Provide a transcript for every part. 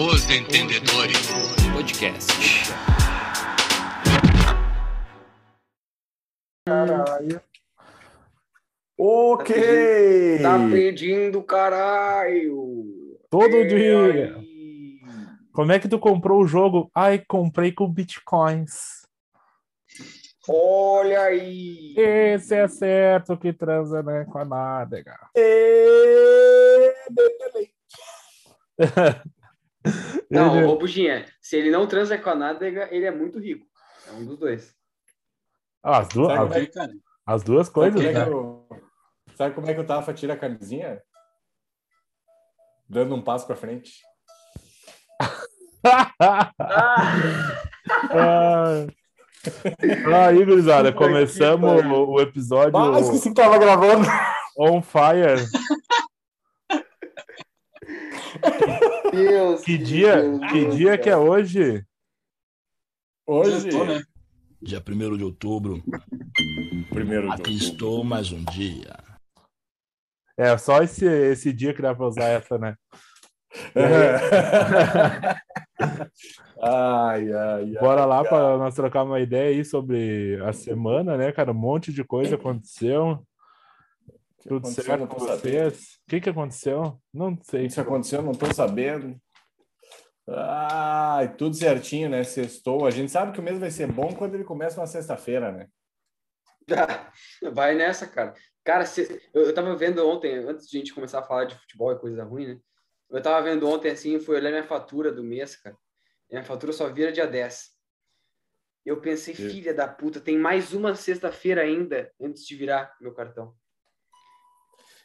Os Entendedores Podcast. Caralho. Ok. Tá pedindo caralho. Todo dia. Aí. Como é que tu comprou o jogo? Ai, comprei com bitcoins. Olha aí. Esse é certo que transa, né, com a nádega. E... Não, ô Buginha, se ele não transa com a nádega, ele é muito rico. É um dos dois. Ah, as duas coisas, né? Sabe como é que o Tafa tira a camisinha? Dando um passo pra frente. Aí, gurizada, começamos o episódio... Ah, esqueci que tava gravando. On Fire. Deus, que dia que é hoje? Hoje? Dia 1º de outubro. Aqui estou mais um dia. É, só esse dia que dá pra usar essa, né? Ai. Bora lá para nós trocar uma ideia aí sobre a semana, né, cara? Um monte de coisa aconteceu. Tudo certo com vocês? O que aconteceu? Não sei. O que aconteceu? Não estou sabendo. Ah, tudo certinho, né? Sextou. A gente sabe que o mês vai ser bom quando ele começa uma sexta-feira, né? Vai nessa, cara. Cara, eu tava vendo ontem, antes de a gente começar a falar de futebol e coisa ruim, né? Eu tava vendo ontem, assim, fui olhar minha fatura do mês, cara. Minha fatura só vira dia 10. Eu pensei, filha da puta, tem mais uma sexta-feira ainda antes de virar meu cartão.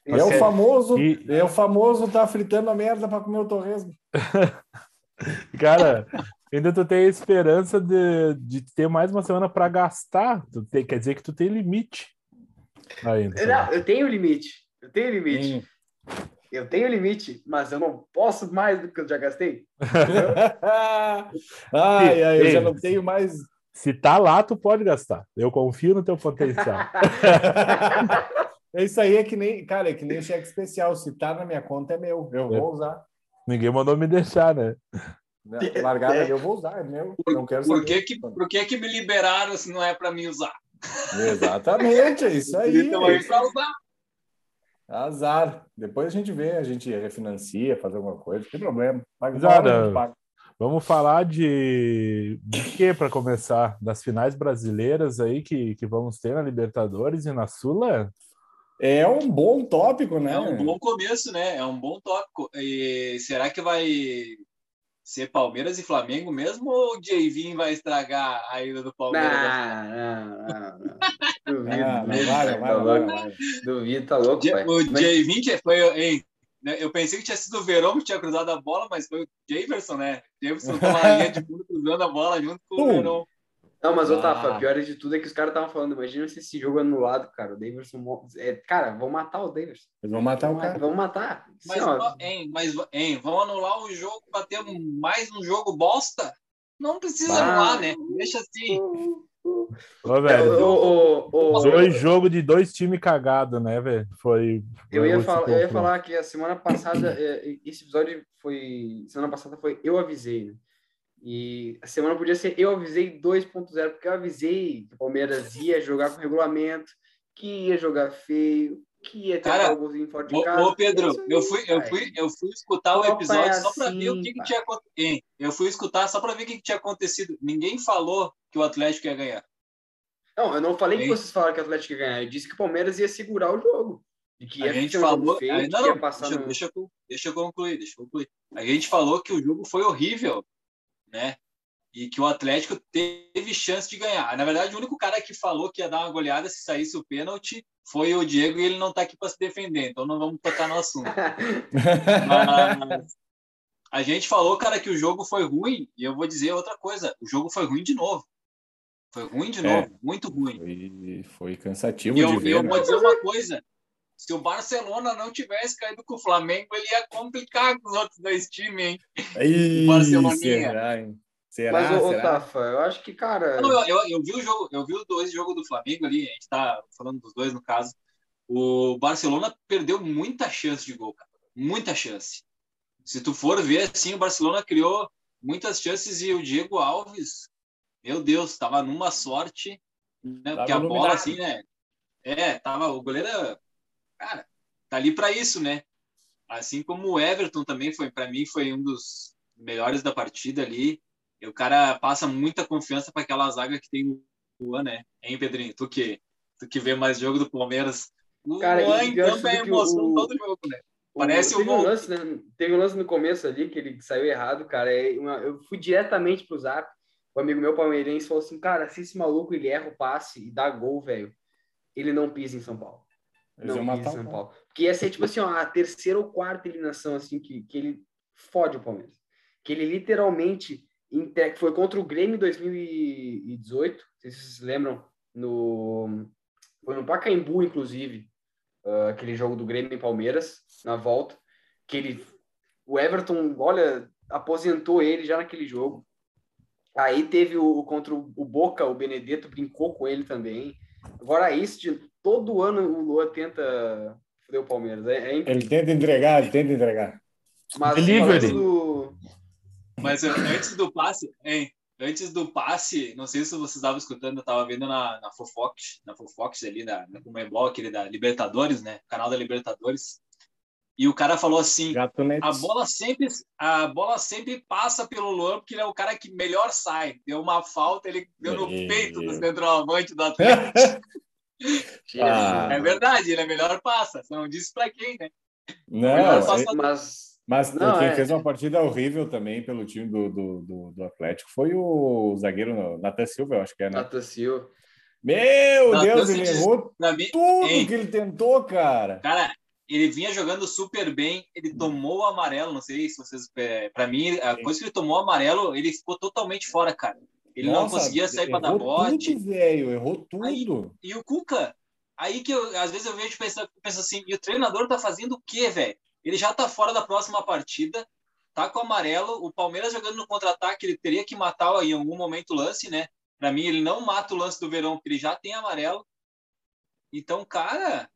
É o famoso, tá fritando a merda para comer o torresmo. Cara, ainda tu tem a esperança de ter mais uma semana para gastar. Quer dizer que tu tem limite. Ainda. Não, eu tenho limite. Eu tenho limite, mas eu não posso mais do que eu já gastei. Eu já não tenho mais. Se tá lá, tu pode gastar. Eu confio no teu potencial. Isso aí é que nem, cara, é que nem cheque especial. Se tá na minha conta é meu, eu vou usar. Ninguém mandou me deixar, né? Largada, eu vou usar, é meu. Não quero saber. Por que me liberaram se não é para mim usar? Exatamente, é isso aí. Então é para usar. Azar. Depois a gente vê, a gente refinancia, fazer alguma coisa, não tem problema. Paga. Vamos falar de quê para começar? Das finais brasileiras aí que vamos ter na Libertadores e na Sula? É um bom tópico, né? É um bom começo, né? É um bom tópico. E será que vai ser Palmeiras e Flamengo mesmo ou o Jeivinho vai estragar a ida do Palmeiras? Não. Duvido, tá louco, pai. O Jeivinho foi... Hein? Eu pensei que tinha sido o Verón que tinha cruzado a bola, mas foi o Jefferson, né? Jefferson tá na linha de fundo cruzando a bola junto com o Verón. Não, mas, ô Tafa, pior de tudo é que os caras estavam falando, imagina se esse jogo anulado, cara, o Davidson... Cara, vão matar o Davidson. Eles vão matar o cara. Vão matar. Mas, vão anular o jogo pra ter mais um jogo bosta? Não precisa anular, né? Deixa assim. Ô, velho, dois jogos de dois times cagados, né, velho? Foi... Eu ia falar que a semana passada, esse episódio foi... Semana passada foi Eu Avisei, né? E a semana podia ser Eu Avisei 2.0, porque eu avisei que o Palmeiras ia jogar com regulamento, que ia jogar feio, que ia ter alguns forte em casa. Ô, Pedro, eu fui escutar o episódio só para ver o que tinha acontecido. Eu fui escutar só para ver o que tinha acontecido. Ninguém falou que o Atlético ia ganhar. Não, eu não falei que vocês falaram que o Atlético ia ganhar. Eu disse que o Palmeiras ia segurar o jogo. E que a gente falou... Deixa eu concluir. A gente falou que o jogo foi horrível, né? E que o Atlético teve chance de ganhar. Na verdade, o único cara que falou que ia dar uma goleada se saísse o pênalti foi o Diego e ele não tá aqui para se defender, então não vamos tocar no assunto. Mas a gente falou, cara, que o jogo foi ruim, e eu vou dizer outra coisa, o jogo foi ruim de novo. Muito ruim. Foi cansativo de ver. E eu vou dizer uma coisa, se o Barcelona não tivesse caído com o Flamengo, ele ia complicar com os outros dois times, hein? Aí, será? Mas, ô, Tafa, eu acho que, cara... Não, eu vi o jogo, eu vi os dois jogos do Flamengo ali, a gente tá falando dos dois, no caso. O Barcelona perdeu muita chance de gol, cara. Muita chance. Se tu for ver, assim, o Barcelona criou muitas chances e o Diego Alves, meu Deus, estava numa sorte, né? Porque a bola, assim, né? É, tava, o goleiro, cara, tá ali para isso, né? Assim como o Everton também foi, para mim, foi um dos melhores da partida ali. E o cara passa muita confiança para aquela zaga que tem o Luan, né? Hein, Pedrinho? Tu que vê mais jogo do Palmeiras. O Luan, então, é emoção todo jogo, né? Parece teve um lance, né? Teve um lance no começo ali que ele saiu errado, cara. Eu fui diretamente pro Zap. O amigo meu palmeirense falou assim: cara, se esse maluco ele erra o passe e dá gol, velho, ele não pisa em São Paulo. Não pisa em São Paulo. Porque ia ser tipo assim, ó, a terceira ou quarta eliminação assim, que ele fode o Palmeiras. Que ele literalmente foi contra o Grêmio em 2018. Não sei se vocês lembram, foi no Pacaembu, inclusive. Aquele jogo do Grêmio e Palmeiras na volta, que o Everton, olha, aposentou ele já naquele jogo. Aí teve contra o Boca, o Benedetto brincou com ele também. Agora isso, todo ano o Luan tenta foder o Palmeiras. Ele tenta entregar. Mas Mas antes do passe, hein? Antes do passe, não sei se vocês estavam escutando, eu estava vendo na Fofox ali, na Comebol, aquele da Libertadores, né? Canal da Libertadores. E o cara falou assim: a bola sempre passa pelo Luan, porque ele é o cara que melhor sai. Deu uma falta, ele deu no peito do centroavante do Atlético. É verdade, ele é melhor passa. Você não disse pra quem, né? Não, mas não, quem fez uma partida horrível também pelo time do Atlético foi o zagueiro Nathan Silva, eu acho que é, né? Nathan Silva. Meu Deus, ele errou tudo que ele tentou, cara. Cara, ele vinha jogando super bem, ele tomou o amarelo, não sei se vocês... Pra mim, a coisa que ele tomou o amarelo, ele ficou totalmente fora, cara. Ele não conseguia sair pra dar bote. Errou tudo. Aí, e o Cuca? Aí que às vezes eu vejo e penso assim, e o treinador tá fazendo o quê, velho? Ele já tá fora da próxima partida, tá com o amarelo, o Palmeiras jogando no contra-ataque, ele teria que matar em algum momento o lance, né? Pra mim, ele não mata o lance do Verón, porque ele já tem amarelo. Então, cara...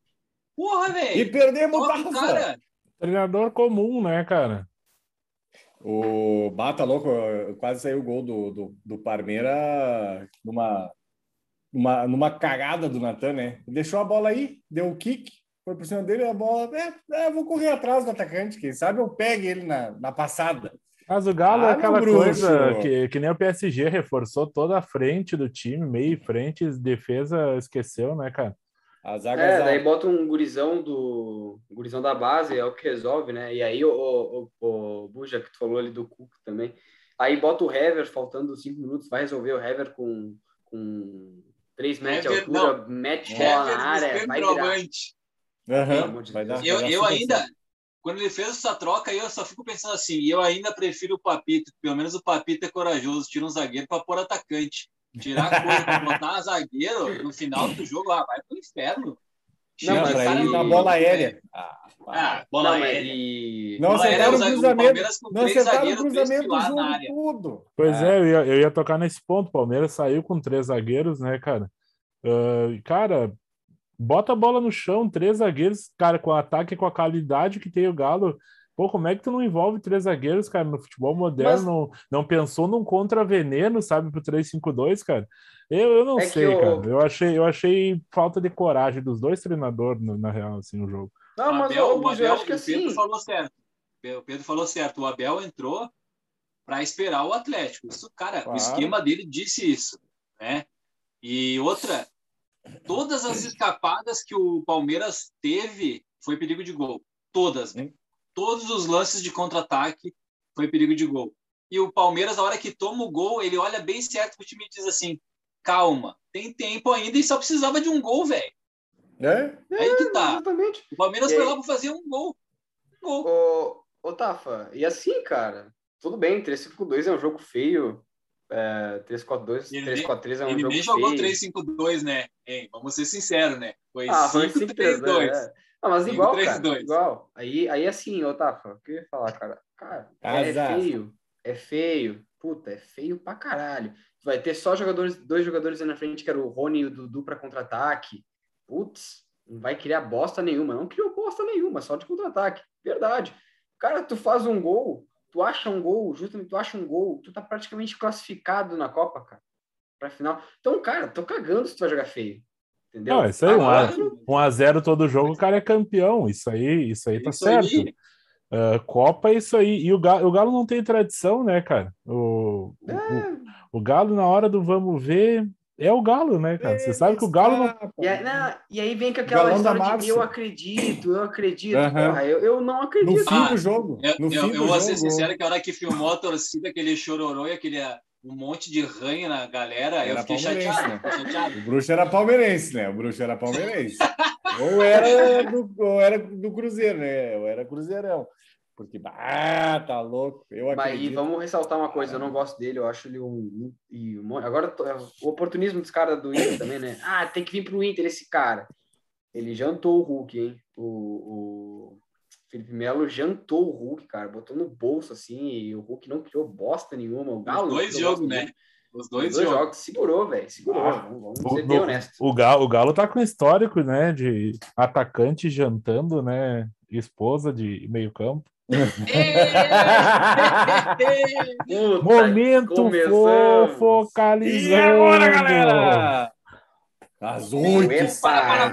Porra, velho! E perdemos o cara! Treinador comum, né, cara? O Bata louco, quase saiu o gol do Parmeira numa cagada do Natan, né? Deixou a bola aí, deu o kick, foi por cima dele, a bola... eu vou correr atrás do atacante, quem sabe eu pego ele na passada. Mas o Galo é aquela coisa que nem o PSG reforçou toda a frente do time, meio frente, defesa, esqueceu, né, cara? A zaga daí bota um gurizão da base, é o que resolve, né? E aí, o Buja, que tu falou ali do Cuca também, aí bota o Hever, faltando 5 minutos, vai resolver o Hever com 3 metros de altura, mete bola na área, vai virar. Uhum. Eu ainda, quando ele fez essa troca, eu só fico pensando assim, eu ainda prefiro o Papito, pelo menos o Papito é corajoso, tira um zagueiro para pôr atacante, tirar a coisa para botar zagueiro no final do jogo, vai pro inferno. Não, mas aí na bola aérea. Bola aérea. Não acertaram o cruzamento. Não acertaram o cruzamento do jogo tudo. Pois eu ia tocar nesse ponto, o Palmeiras saiu com 3 zagueiros, né, cara? Cara... Bota a bola no chão, 3 zagueiros, cara, com o ataque e com a qualidade que tem o Galo. Pô, como é que tu não envolve 3 zagueiros, cara, no futebol moderno? Mas... Não pensou num contra-veneno, sabe, pro 3-5-2, cara? Eu não sei, cara. Eu achei falta de coragem dos 2 treinadores, na real, assim, no jogo. Não, mas eu acho que assim... O Pedro falou certo. O Abel entrou pra esperar o Atlético. Isso, cara, claro. O esquema dele disse isso, né? E outra... Todas as escapadas que o Palmeiras teve foi perigo de gol. Todas, né? Todos os lances de contra-ataque foi perigo de gol. E o Palmeiras, na hora que toma o gol, ele olha bem certo pro time e diz assim, calma, tem tempo ainda e só precisava de um gol, velho. Aí que tá. Exatamente. O Palmeiras foi lá pra fazer um gol. Ô, Tafa, e assim, cara, tudo bem, 3-5-2 é um jogo feio. 3-4-2, 3-4-3 é um jogo feio. Ele nem jogou 3-5-2, né? Hein? Vamos ser sinceros, né? Foi 5-3-2. Mas igual, 5, 3, cara. 2. Igual. Aí assim, ô Tafa, o que eu ia falar, cara? Cara, é feio. Puta, é feio pra caralho. Vai ter só dois jogadores aí na frente, que era o Rony e o Dudu pra contra-ataque. Putz, não vai criar bosta nenhuma. Não criou bosta nenhuma, só de contra-ataque. Verdade. Cara, tu faz um gol, tu acha um gol, justamente tu acha um gol, tu tá praticamente classificado na Copa, cara, pra final. Então, cara, tô cagando se tu vai jogar feio. Entendeu? Não, isso aí, 1-0 todo jogo, o cara é campeão. Isso aí tá certo. Copa é isso aí. E o Galo não tem tradição, né, cara? O Galo, na hora do vamos ver, é o Galo, né, cara? Você sabe que o Galo não... E aí vem com aquela história de eu acredito. Porra, eu não acredito. No fim do jogo. Eu vou ser sincero que a hora que filmou a torcida, aquele chororô e aquele... um monte de ranha na galera, eu fiquei chateado, né? O Bruxo era palmeirense, né? Ou era do Cruzeiro, né? Ou era Cruzeirão. Porque, tá louco. Eu acredito. E vamos ressaltar uma coisa, eu não gosto dele, eu acho ele um agora, o oportunismo dos caras do Inter também, né? Tem que vir pro Inter esse cara. Ele jantou o Hulk, hein? O Felipe Melo jantou o Hulk, cara, botou no bolso, assim, e o Hulk não criou bosta nenhuma. O Galo, Os dois jogos, segurou, velho. Vamos ser bem honesto. O Galo tá com histórico, né, de atacante jantando, né, esposa de meio campo. Momento focalizado. E agora, galera? Às 8. Para.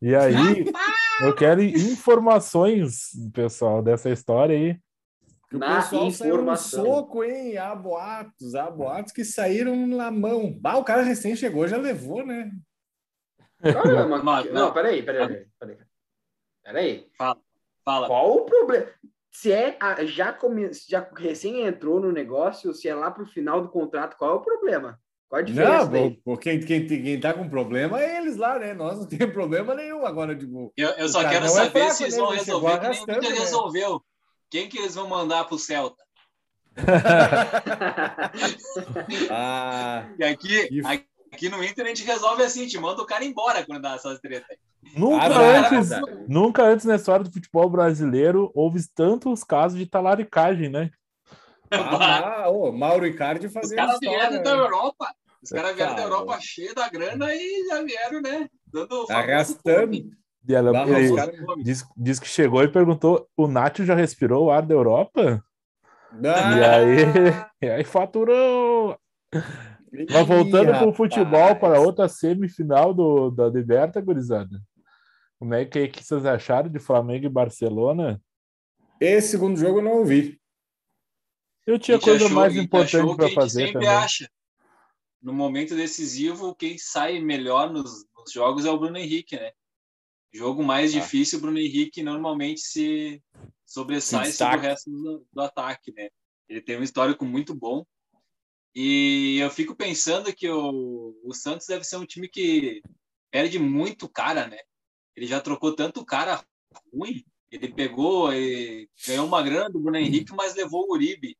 E aí, eu quero informações, pessoal, dessa história aí. Na informação. Saiu um soco, hein? Há boatos que saíram na mão. O cara recém chegou, já levou, né? Não, peraí. Fala. Qual o problema? Se é já recém entrou no negócio, se é lá pro final do contrato, qual é o problema? Qual a diferença daí? Quem tá com problema é eles lá, né? Nós não temos problema nenhum agora. Tipo, eu só quero saber se eles vão resolver. Quem resolveu? Quem que eles vão mandar pro Celta? E aqui no Inter a gente resolve assim, te manda o cara embora quando dá essas tretas. Nunca antes na história do futebol brasileiro houve tantos casos de talaricagem, né? Mauro Icardi fazendo história. Os caras vieram da Europa. Os caras vieram da Europa cheia da grana e já vieram, né? Arrastando. Diz que chegou e perguntou: o Nacho já respirou o ar da Europa? E aí faturou. Mas voltando pro futebol, para outra semifinal da Libertadores, gurizada. Como é que vocês acharam de Flamengo e Barcelona? Esse segundo jogo eu não ouvi. Eu tinha coisa mais importante para fazer. A gente sempre acha. No momento decisivo, quem sai melhor nos jogos é o Bruno Henrique, né? Jogo mais difícil, o Bruno Henrique normalmente se sobressai sobre o resto do ataque, né? Ele tem um histórico muito bom. E eu fico pensando que o Santos deve ser um time que perde muito cara, né? Ele já trocou tanto cara ruim. Ele pegou, ele ganhou uma grana do Bruno Henrique, mas levou o Uribe.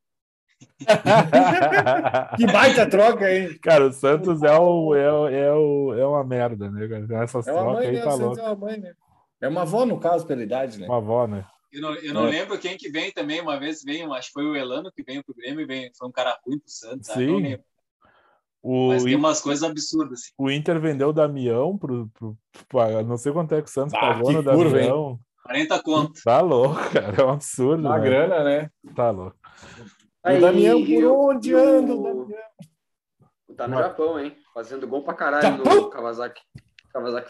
Que baita troca, hein? Cara, o Santos é uma merda, né, cara? Essas trocas aí tá louco. É uma mãe, né? É uma avó, no caso, pela idade, né? Uma avó, né? Eu não lembro quem que vem também, uma vez veio, acho que foi o Elano que veio pro Grêmio, foi um cara ruim pro Santos, sabe? Sim. Não lembro. Mas tem umas coisas absurdas. Assim. O Inter vendeu o Damião pro não sei quanto é que o Santos pagou no Damião. Hein? 40 conto. Tá louco, cara. É um absurdo. Uma grana, né? Tá louco. Aí, o Damião por onde anda? Tá no Japão, hein? Fazendo gol pra caralho no Kawasaki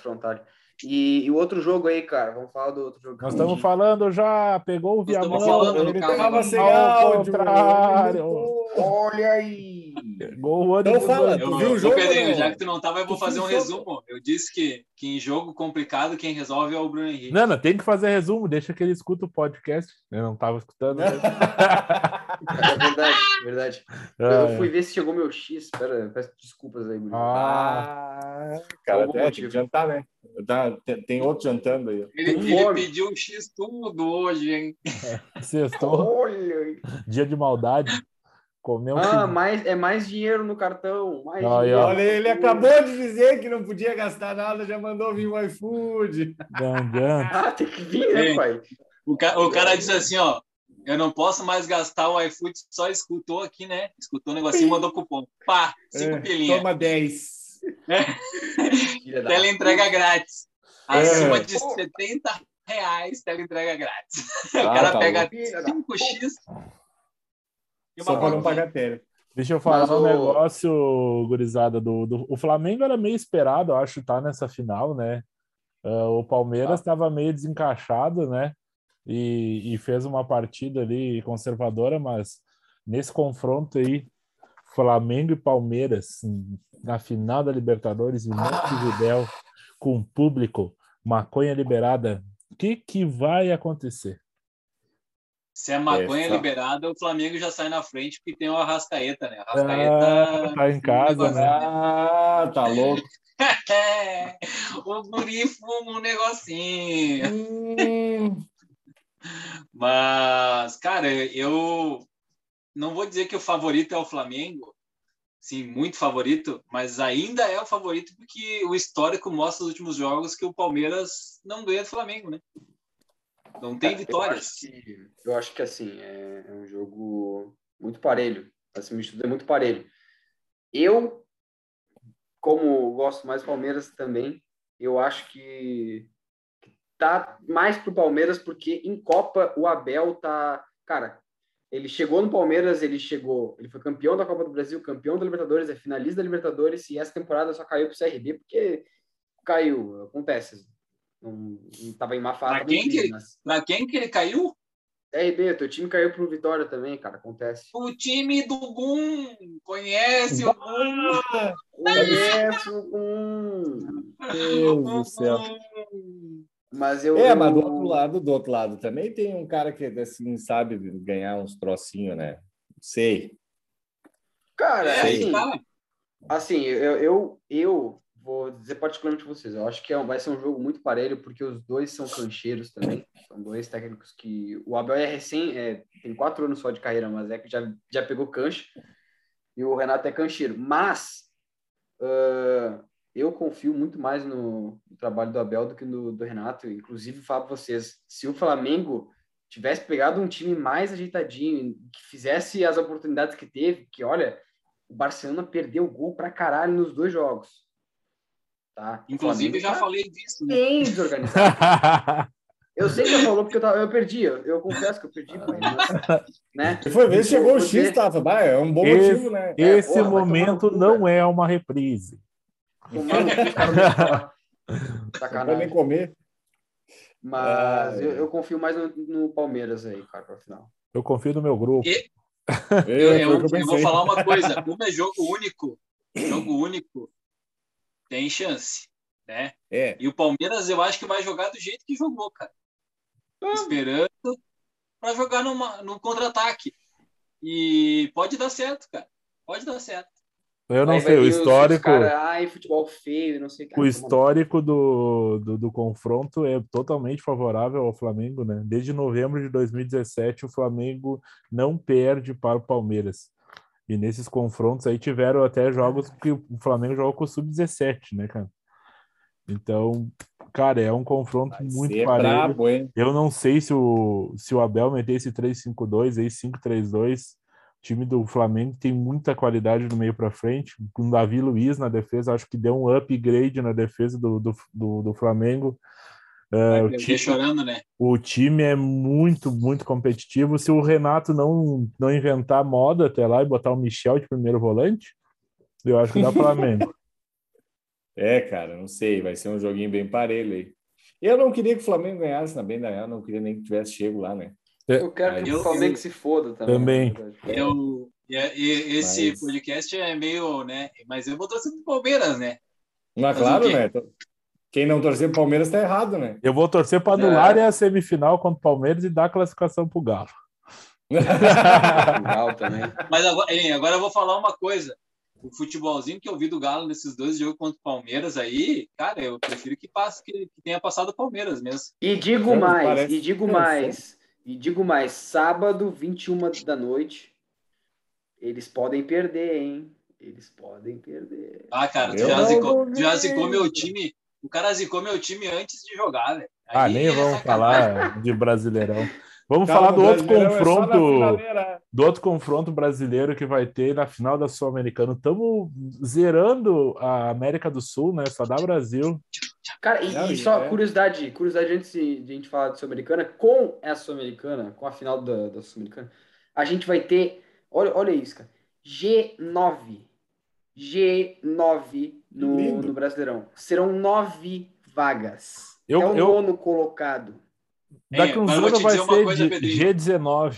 Frontale. E o outro jogo aí, cara. Vamos falar do outro jogo. Nós estamos falando já. Pegou o Viamão. Ele tava sem áudio. Olha aí. Então fala. Viu o jogo? Pedrinho, já que tu não tava, eu vou fazer um resumo. Eu disse que em jogo complicado, quem resolve é o Bruno Henrique. Não, tem que fazer resumo. Deixa que ele escuta o podcast. Eu não tava escutando. É verdade. Eu fui ver se chegou meu X. Pera, peço desculpas aí, Bruno. Cara, tem que jantar, né? Tem outro jantando aí. Ele pediu um X tudo hoje, hein? Sextou. Dia de maldade. Comeu mais dinheiro no cartão. Mais dinheiro. Olha, ele acabou de dizer que não podia gastar nada, já mandou vir o iFood. Tem que vir, né, pai? O cara disse assim, ó. Eu não posso mais gastar o iFood, só escutou aqui, né? Escutou o negocinho e mandou cupom. 5 pilinhas. Toma 10. Tela entrega grátis. Acima de 70 reais, teleentrega grátis. O cara tá pega louco. 5x e uma só para não pagar tele. Deixa eu falar um negócio, gurizada, o Flamengo era meio esperado, eu acho, tá nessa final, né? O Palmeiras estava meio desencaixado, né? E fez uma partida ali conservadora, mas nesse confronto aí, Flamengo e Palmeiras, na final da Libertadores, em Montevidéu, com público, maconha liberada, o que vai acontecer? Se a maconha é liberada, o Flamengo já sai na frente, porque tem o Arrascaeta, né? Arrascaeta... tá em casa, né? Ah, tá louco. É, o guri fuma um negocinho. Mas, cara, eu não vou dizer que o favorito é o Flamengo, sim, muito favorito, mas ainda é o favorito porque o histórico mostra nos últimos jogos que o Palmeiras não ganha do Flamengo, né? Não tem vitórias. Eu acho que assim, é um jogo muito parelho, assim, o estudo é muito parelho. Eu, como gosto mais do Palmeiras também, eu acho que tá mais pro Palmeiras, porque em Copa o Abel tá... Cara, ele chegou no Palmeiras, ele foi campeão da Copa do Brasil, campeão da Libertadores, é finalista da Libertadores, e essa temporada só caiu pro CRB porque caiu, acontece. Não tava em má fase. Pra quem que ele caiu? CRB, teu time caiu pro Vitória também, cara, acontece. O time do Gum, conhece o Gum. Conhece o Gum. Meu Deus do céu. Mas mas do outro lado também tem um cara que, assim, sabe ganhar uns trocinhos, né? Sei. Cara, assim eu vou dizer particularmente pra vocês, eu acho que vai ser um jogo muito parelho, porque os dois são cancheiros também, são dois técnicos que... O Abel é recém, tem 4 anos só de carreira, mas é que já pegou cancha, e o Renato é cancheiro, mas... eu confio muito mais no trabalho do Abel do que no do Renato. Inclusive, falo para vocês, se o Flamengo tivesse pegado um time mais ajeitadinho, que fizesse as oportunidades que teve, que, olha, o Barcelona perdeu o gol pra caralho nos 2 jogos. Tá? Inclusive, eu já falei disso. Né? Bem desorganizado. Eu sei que eu falou porque eu perdi. Eu confesso que eu perdi. Né? Foi ver se chegou o X, Tato. É um bom motivo, né? Esse momento não é uma reprise. Sacanagem. Comer. Mas eu confio mais no Palmeiras aí, cara, para o final. Eu confio no meu grupo. Eu vou falar uma coisa: como é jogo único tem chance, né? É. E o Palmeiras eu acho que vai jogar do jeito que jogou, cara. Esperando para jogar no contra-ataque. E pode dar certo, cara. Pode dar certo. Eu não sei, o histórico... Cara, futebol feio, não sei... Cara, o histórico do confronto é totalmente favorável ao Flamengo, né? Desde novembro de 2017, o Flamengo não perde para o Palmeiras. E nesses confrontos aí tiveram até jogos que o Flamengo jogou com o Sub-17, né, cara? Então, cara, é um confronto muito parelho. Brabo, hein? Eu não sei se o Abel meter esse 3-5-2, aí 5-3-2... O time do Flamengo tem muita qualidade do meio para frente, com o Davi Luiz na defesa, acho que deu um upgrade na defesa do Flamengo. O time, chorando, né? O time é muito, muito competitivo. Se o Renato não inventar moda até lá e botar o Michel de primeiro volante, eu acho que dá Flamengo. Cara, não sei, vai ser um joguinho bem parelho aí. Eu não queria que o Flamengo ganhasse, na bem da real, não queria nem que tivesse chego lá, né? Eu quero que o Flamengo se foda também. Esse podcast é meio, né? Mas eu vou torcer pro Palmeiras, né? Mas claro, né? Quem não torcer pro Palmeiras tá errado, né? Eu vou torcer para anular a semifinal contra o Palmeiras e dar a classificação pro Galo. Mas agora eu vou falar uma coisa. O futebolzinho que eu vi do Galo nesses 2 jogos contra o Palmeiras aí, cara, eu prefiro que tenha passado o Palmeiras mesmo. E digo mais, sábado, 21 da noite, eles podem perder, hein? Eles podem perder. Ah, cara, tu já zicou meu time. O cara zicou meu time antes de jogar, velho. Nem vamos falar de Brasileirão. Vamos falar do outro confronto. Do outro confronto brasileiro que vai ter na final da Sul-Americana. Estamos zerando a América do Sul, né? Só dá Brasil. Cara, Não, e só curiosidade antes de a gente falar de Sul-Americana, com a Sul-Americana, com a final da Sul-Americana, a gente vai ter, olha isso, cara, G9 no Brasileirão. Serão 9 vagas. É o nono colocado. Daqui uns anos vai ser coisa, G19.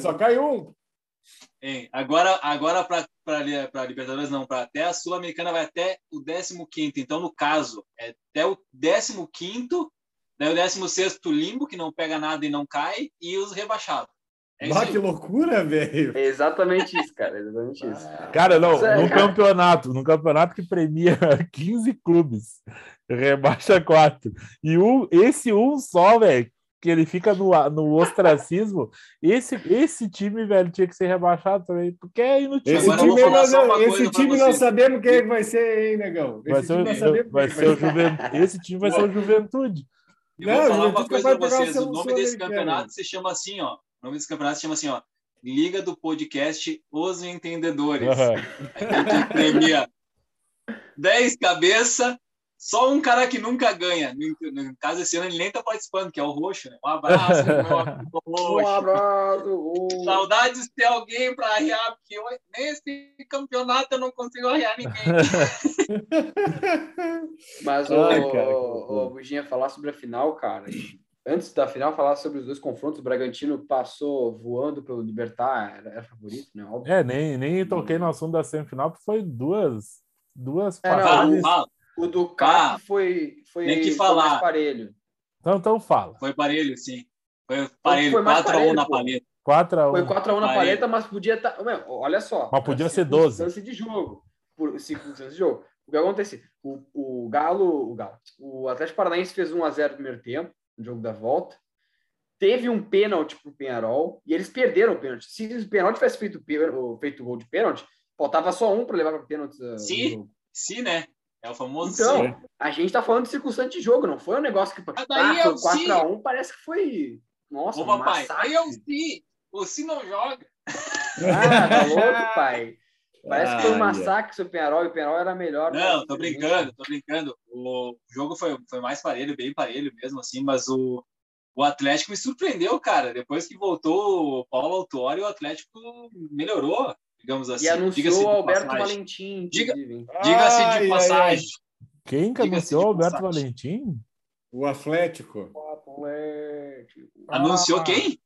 Só cai um. Agora para Libertadores não, para até a Sul-Americana vai até o 15º, então no caso é até o 15º, daí o 16º limbo, que não pega nada e não cai, e os rebaixados. Que loucura, velho! É exatamente isso, cara, Cara, num campeonato que premia 15 clubes, rebaixa 4, e um só, velho, que ele fica no ostracismo, esse time, velho, tinha que ser rebaixado também, porque é inútil. Esse time nós sabemos quem é que vai ser, hein, negão? Esse time vai ser o Juventude. Eu vou falar uma coisa pra vocês, o nome desse campeonato se chama assim, ó, Liga do Podcast Os Entendedores. Aqui premia 10 cabeça, só um cara que nunca ganha. No caso, esse ano ele nem tá participando, que é o Roxo, né? Um abraço, meu amigo Roxo. Um abraço. Saudades de ter alguém para arriar, porque hoje, nesse campeonato eu não consigo arriar ninguém. Mas o Buginha falar sobre a final, cara. Antes da final, falar sobre os dois confrontos, o Bragantino passou voando pelo Libertar, era favorito, né? Óbvio. Nem toquei no assunto da semifinal, porque foi duas paradas. O do Carro foi tem que falar. Mais parelho. Então fala. Foi parelho, sim. Foi parelho, 4-1 na paleta. 4-1. Foi 4-1 na paleta, mas podia estar... Olha só. Mas podia ser 12. Circunstância de jogo. O que aconteceu? O Atlético Paranaense fez 1-0 no primeiro tempo, no jogo da volta, teve um pênalti pro Peñarol, e eles perderam o pênalti. Se o Peñarol tivesse feito o gol de pênalti, faltava só um para levar para pênalti. Sim, né? É o famoso então, sim. A gente tá falando de circunstância de jogo, não foi um negócio que... foi 4-1, parece que foi... Nossa, um massacre. Aí é o sim, o sim não joga. Tá louco, pai. Parece que foi um massacre sobre o Peñarol, e o Peñarol era melhor. Não, tô brincando. O jogo foi mais parelho, bem parelho mesmo, assim, mas o Atlético me surpreendeu, cara. Depois que voltou o Paulo Autuori, o Atlético melhorou, digamos assim. E anunciou o Alberto Valentim. Diga-se de passagem. Quem que anunciou o Alberto Valentim? O Atlético. Anunciou quem?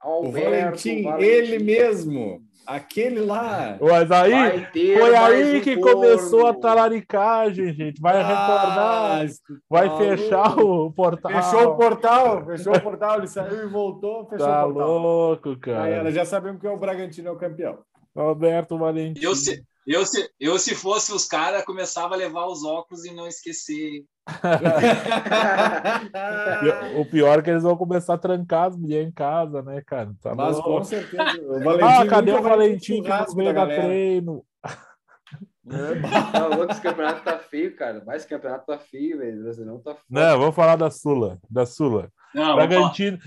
Alberto Valentim, ele mesmo. Aquele lá. Mas aí foi aí que começou a talaricagem, gente. Vai recordar. Vai fechar o portal. Fechou o portal. Ele saiu e voltou. Fechou o portal. Tá louco, cara. Aí já sabemos que o Bragantino é o campeão. Alberto Valentim. Eu se fosse os caras, começava a levar os óculos e não esquecer. O pior é que eles vão começar a trancar as mulheres em casa, né, cara? Tá mas louco. Com certeza. O Valentim cadê o Valentim que não veio dar treino? Esse campeonato tá feio, cara. Mas esse campeonato tá feio, velho. Não, tá feio. Não, vamos falar da Sula. Não, Bragantino.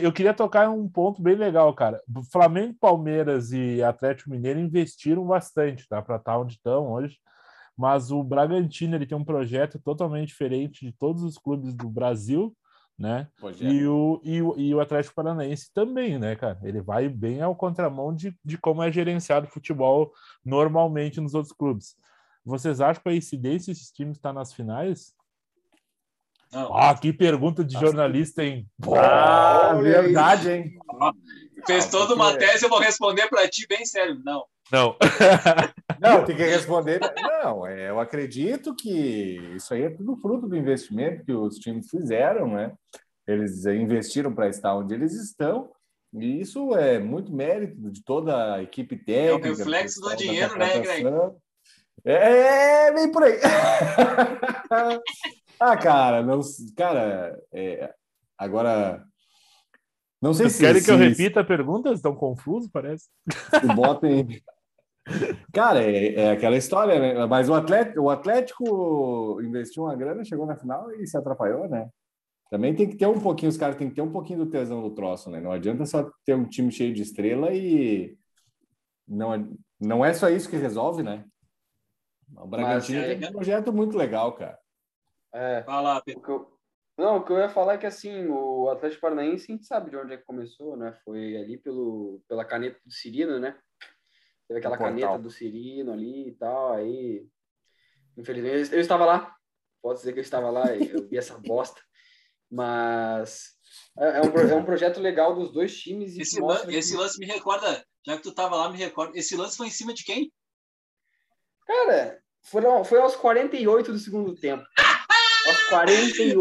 Eu queria tocar em um ponto bem legal, cara. Flamengo, Palmeiras e Atlético Mineiro investiram bastante, tá? Pra estar onde estão hoje. Mas o Bragantino, ele tem um projeto totalmente diferente de todos os clubes do Brasil, né? E o Atlético Paranaense também, né, cara? Ele vai bem ao contramão de como é gerenciado o futebol normalmente nos outros clubes. Vocês acham que a incidência desses times está nas finais? Não. Ah, que pergunta de jornalista, hein? Verdade, hein? Fez toda uma tese, eu vou responder para ti bem sério. Não. Não, tem que responder. Não, eu acredito que isso aí é tudo fruto do investimento que os times fizeram, né? Eles investiram para estar onde eles estão, e isso é muito mérito de toda a equipe técnica. É o reflexo do dinheiro, né, Greg? Vem por aí. Agora... Não sei se... Querem que eu repita a pergunta? Estão confusos, parece. Botem... Cara, é aquela história, né? Mas o Atlético investiu uma grana, chegou na final e se atrapalhou, né? Também tem que ter um pouquinho, os caras têm que ter um pouquinho do tesão do troço, né? Não adianta só ter um time cheio de estrela e... Não é só isso que resolve, né? O Bragantino tem um projeto muito legal, cara. É. Fala, Pedro. O que eu ia falar é que, assim, o Atlético Paranaense, a gente sabe de onde é que começou, né? Foi ali pela caneta do Cirino, né? Teve aquela caneta do Cirino ali e tal, aí... Infelizmente, eu estava lá. Posso dizer que eu estava lá e eu vi essa bosta. Mas é um projeto legal dos dois times. E esse lance me recorda, já que tu estava lá, me recorda. Esse lance foi em cima de quem? Cara, foi aos 48 do segundo tempo. Aos 48.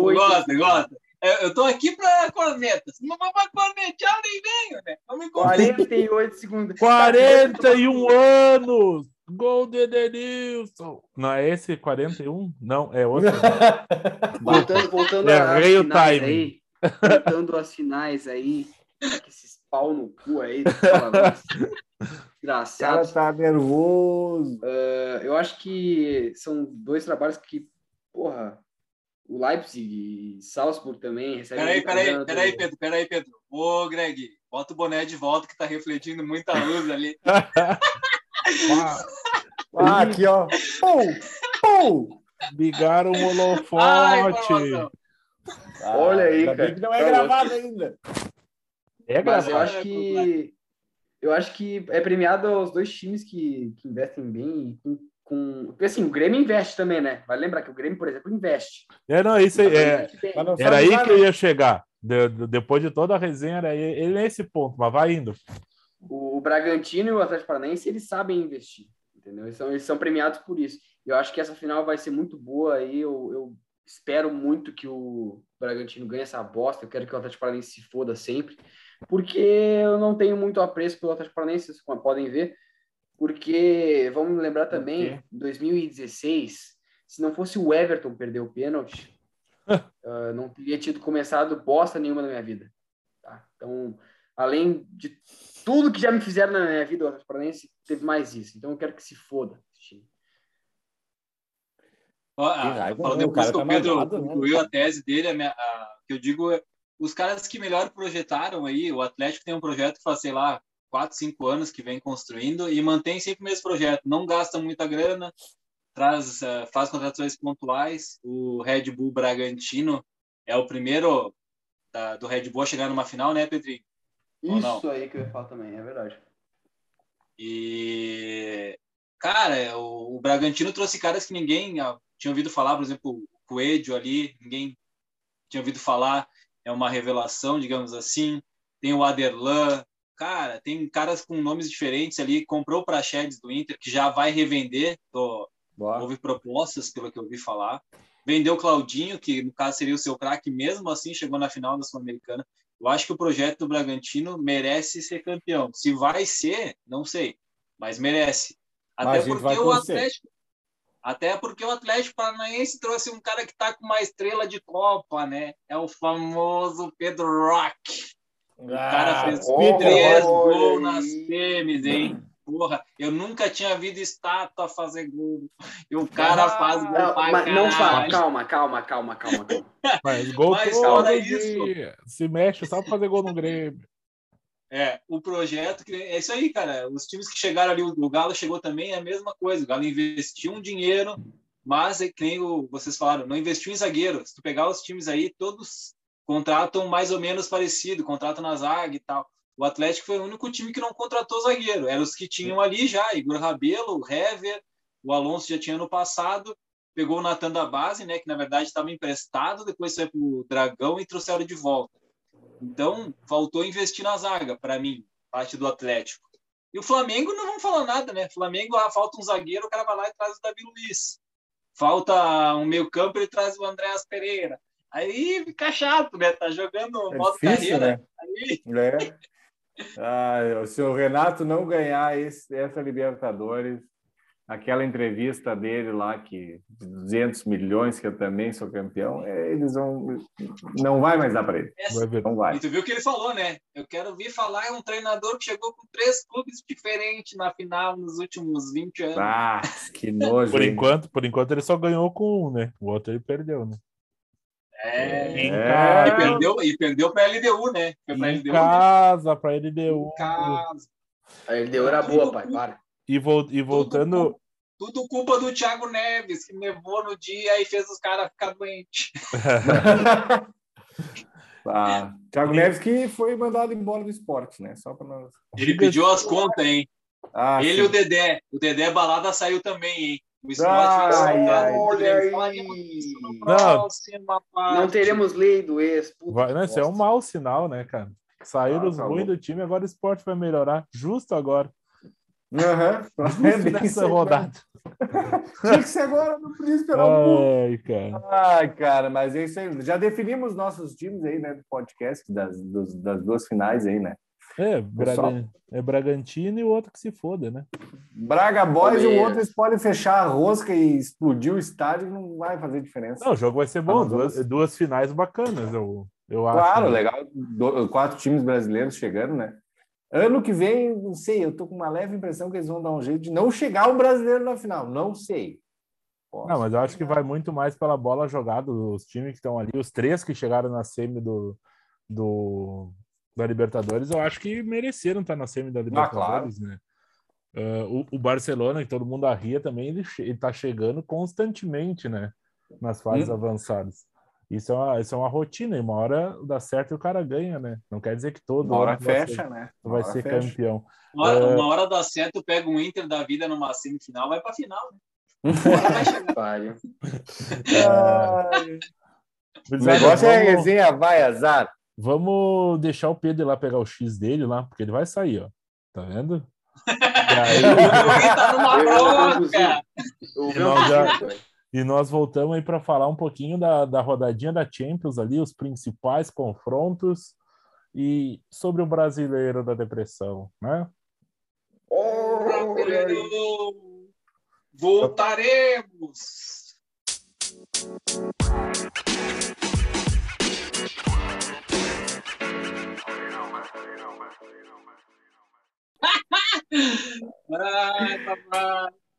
Gosta. Eu tô aqui pra cornetas. Não vou pra cornetear nem venho, né? Não me corneta. 48 segundos. 41 anos! Gol de Edenilson. Não é esse 41? Não, é outro. Voltando errei o time aí. Voltando às finais aí. Que esses pau no cu aí. Engraçado. O cara tá nervoso. Eu acho que são dois trabalhos que, porra, o Leipzig e Salzburg também recebem... Peraí, Pedro. Ô, Greg, bota o boné de volta que tá refletindo muita luz ali. Aqui, ó. Pou! Ligaram o holofote. Olha aí, cara. Não é gravado ainda. É gravado. Eu acho que é premiado aos dois times que investem bem e porque, assim, o Grêmio investe também, né? Vale lembrar que o Grêmio, por exemplo, investe. Isso aí, era aí que eu ia chegar. Depois de toda a resenha, era ele nesse ponto, mas vai indo. O Bragantino e o Atlético Paranaense, eles sabem investir, entendeu? Eles são premiados por isso. Eu acho que essa final vai ser muito boa aí. Eu espero muito que o Bragantino ganhe essa bosta. Eu quero que o Atlético Paranaense se foda sempre, porque eu não tenho muito apreço pelo Atlético Paranaense, vocês podem ver. Porque, vamos lembrar também, em 2016, se não fosse o Everton perder o pênalti, não teria tido começado bosta nenhuma na minha vida. Tá? Então, além de tudo que já me fizeram na minha vida, o Atlético Paranaense teve mais isso. Então, eu quero que se foda esse time. Falando depois que o Pedro concluiu a tese dele, que eu digo, os caras que melhor projetaram aí, o Atlético tem um projeto que faz, sei lá, 4-5 anos que vem construindo e mantém sempre o mesmo projeto. Não gasta muita grana, faz contratações pontuais. O Red Bull Bragantino é o primeiro do Red Bull a chegar numa final, né, Pedrinho? Isso aí que eu ia falar também, é verdade. E, cara, o Bragantino trouxe caras que ninguém tinha ouvido falar, por exemplo, o Coelho ali, ninguém tinha ouvido falar. É uma revelação, digamos assim. Tem o Aderlan. Cara, tem caras com nomes diferentes ali. Comprou o Praxedes do Inter, que já vai revender. Houve propostas, pelo que eu ouvi falar. Vendeu o Claudinho, que no caso seria o seu craque. Mesmo assim, chegou na final da Sul-Americana. Eu acho que o projeto do Bragantino merece ser campeão. Se vai ser, não sei. Mas merece. Até porque o Atlético Paranaense trouxe um cara que tá com uma estrela de Copa, né? É o famoso Pedro Roque. O cara fez 3 gols nas semis, hein? Porra, eu nunca tinha visto estátua fazer gol. E o cara faz gol pra caralho. Não fala, calma. Mas gol fora isso. Se mexe só pra fazer gol no Grêmio. O projeto... É isso aí, cara. Os times que chegaram ali, o Galo chegou também, é a mesma coisa. O Galo investiu um dinheiro, mas, como vocês falaram, não investiu em zagueiro. Se tu pegar os times aí, todos... contratam mais ou menos parecido, contratam na zaga e tal. O Atlético foi o único time que não contratou zagueiro. Eram os que tinham ali já, Igor Rabelo, o Hever, o Alonso já tinha no passado, pegou o Natan da base, né, que na verdade estava emprestado, depois foi para o Dragão e trouxeram de volta. Então, faltou investir na zaga, para mim, parte do Atlético. E o Flamengo não vamos falar nada, né? Flamengo, falta um zagueiro, o cara vai lá e traz o Davi Luiz. Falta um meio campo, ele traz o Andréas Pereira. Aí fica chato, né? Tá jogando modo difícil, carreira. Né? Aí... se o Renato não ganhar essa Libertadores, aquela entrevista dele lá, que 200 milhões, que eu também sou campeão, eles vão... Não vai mais dar pra ele. Não vai. E tu viu o que ele falou, né? Eu quero ouvir falar um treinador que chegou com 3 clubes diferentes na final nos últimos 20 anos. Ah, que nojo. Por enquanto ele só ganhou com um, né? O outro ele perdeu, né? E perdeu para a LDU, né? Para a LDU. A LDU era boa, pai, para. E voltando, Tudo culpa do Thiago Neves, que nevou no dia e fez os caras ficar doentes. Tá. Thiago Neves que foi mandado embora do esporte, né? Só pra nós... Ele pediu as contas, hein? Ah, ele e o Dedé. O Dedé Balada saiu também, hein? O esporte não teremos lei do ex. Não, isso é um mau sinal, né, cara? Saíram os ruins do time, agora o esporte vai melhorar. Justo agora. Uhum. É nessa rodada. Tinha que ser agora, não podia esperar um pouco. Ai, cara, mas é isso aí. Já definimos nossos times aí, né? Do podcast, das duas finais aí, né? É Bragantino e o outro que se foda, né? Braga Boys e o outro eles podem fechar a rosca e explodir o estádio, não vai fazer diferença. Não, o jogo vai ser bom, duas finais bacanas, eu acho. Claro, legal, 4 times brasileiros chegando, né? Ano que vem, não sei, eu tô com uma leve impressão que eles vão dar um jeito de não chegar o brasileiro na final, não sei. Não, mas eu acho que vai muito mais pela bola jogada, os times que estão ali, os 3 que chegaram na semi da Libertadores, eu acho que mereceram estar na semi da Libertadores, claro, né? O Barcelona, que todo mundo arria também, ele tá chegando constantemente, né? Nas fases avançadas. Isso é uma rotina, e uma hora dá certo e o cara ganha, né? Não quer dizer que todo hora fecha, né? Vai ser campeão. Uma hora dá certo, pega um Inter da vida numa semifinal, vai pra final, né? O negócio é a resenha, vai azar. Vamos deixar o Pedro ir lá pegar o X dele lá, porque ele vai sair, ó. Tá vendo? E nós voltamos aí para falar um pouquinho da rodadinha da Champions ali, os principais confrontos e sobre o brasileiro da depressão, né? Voltaremos!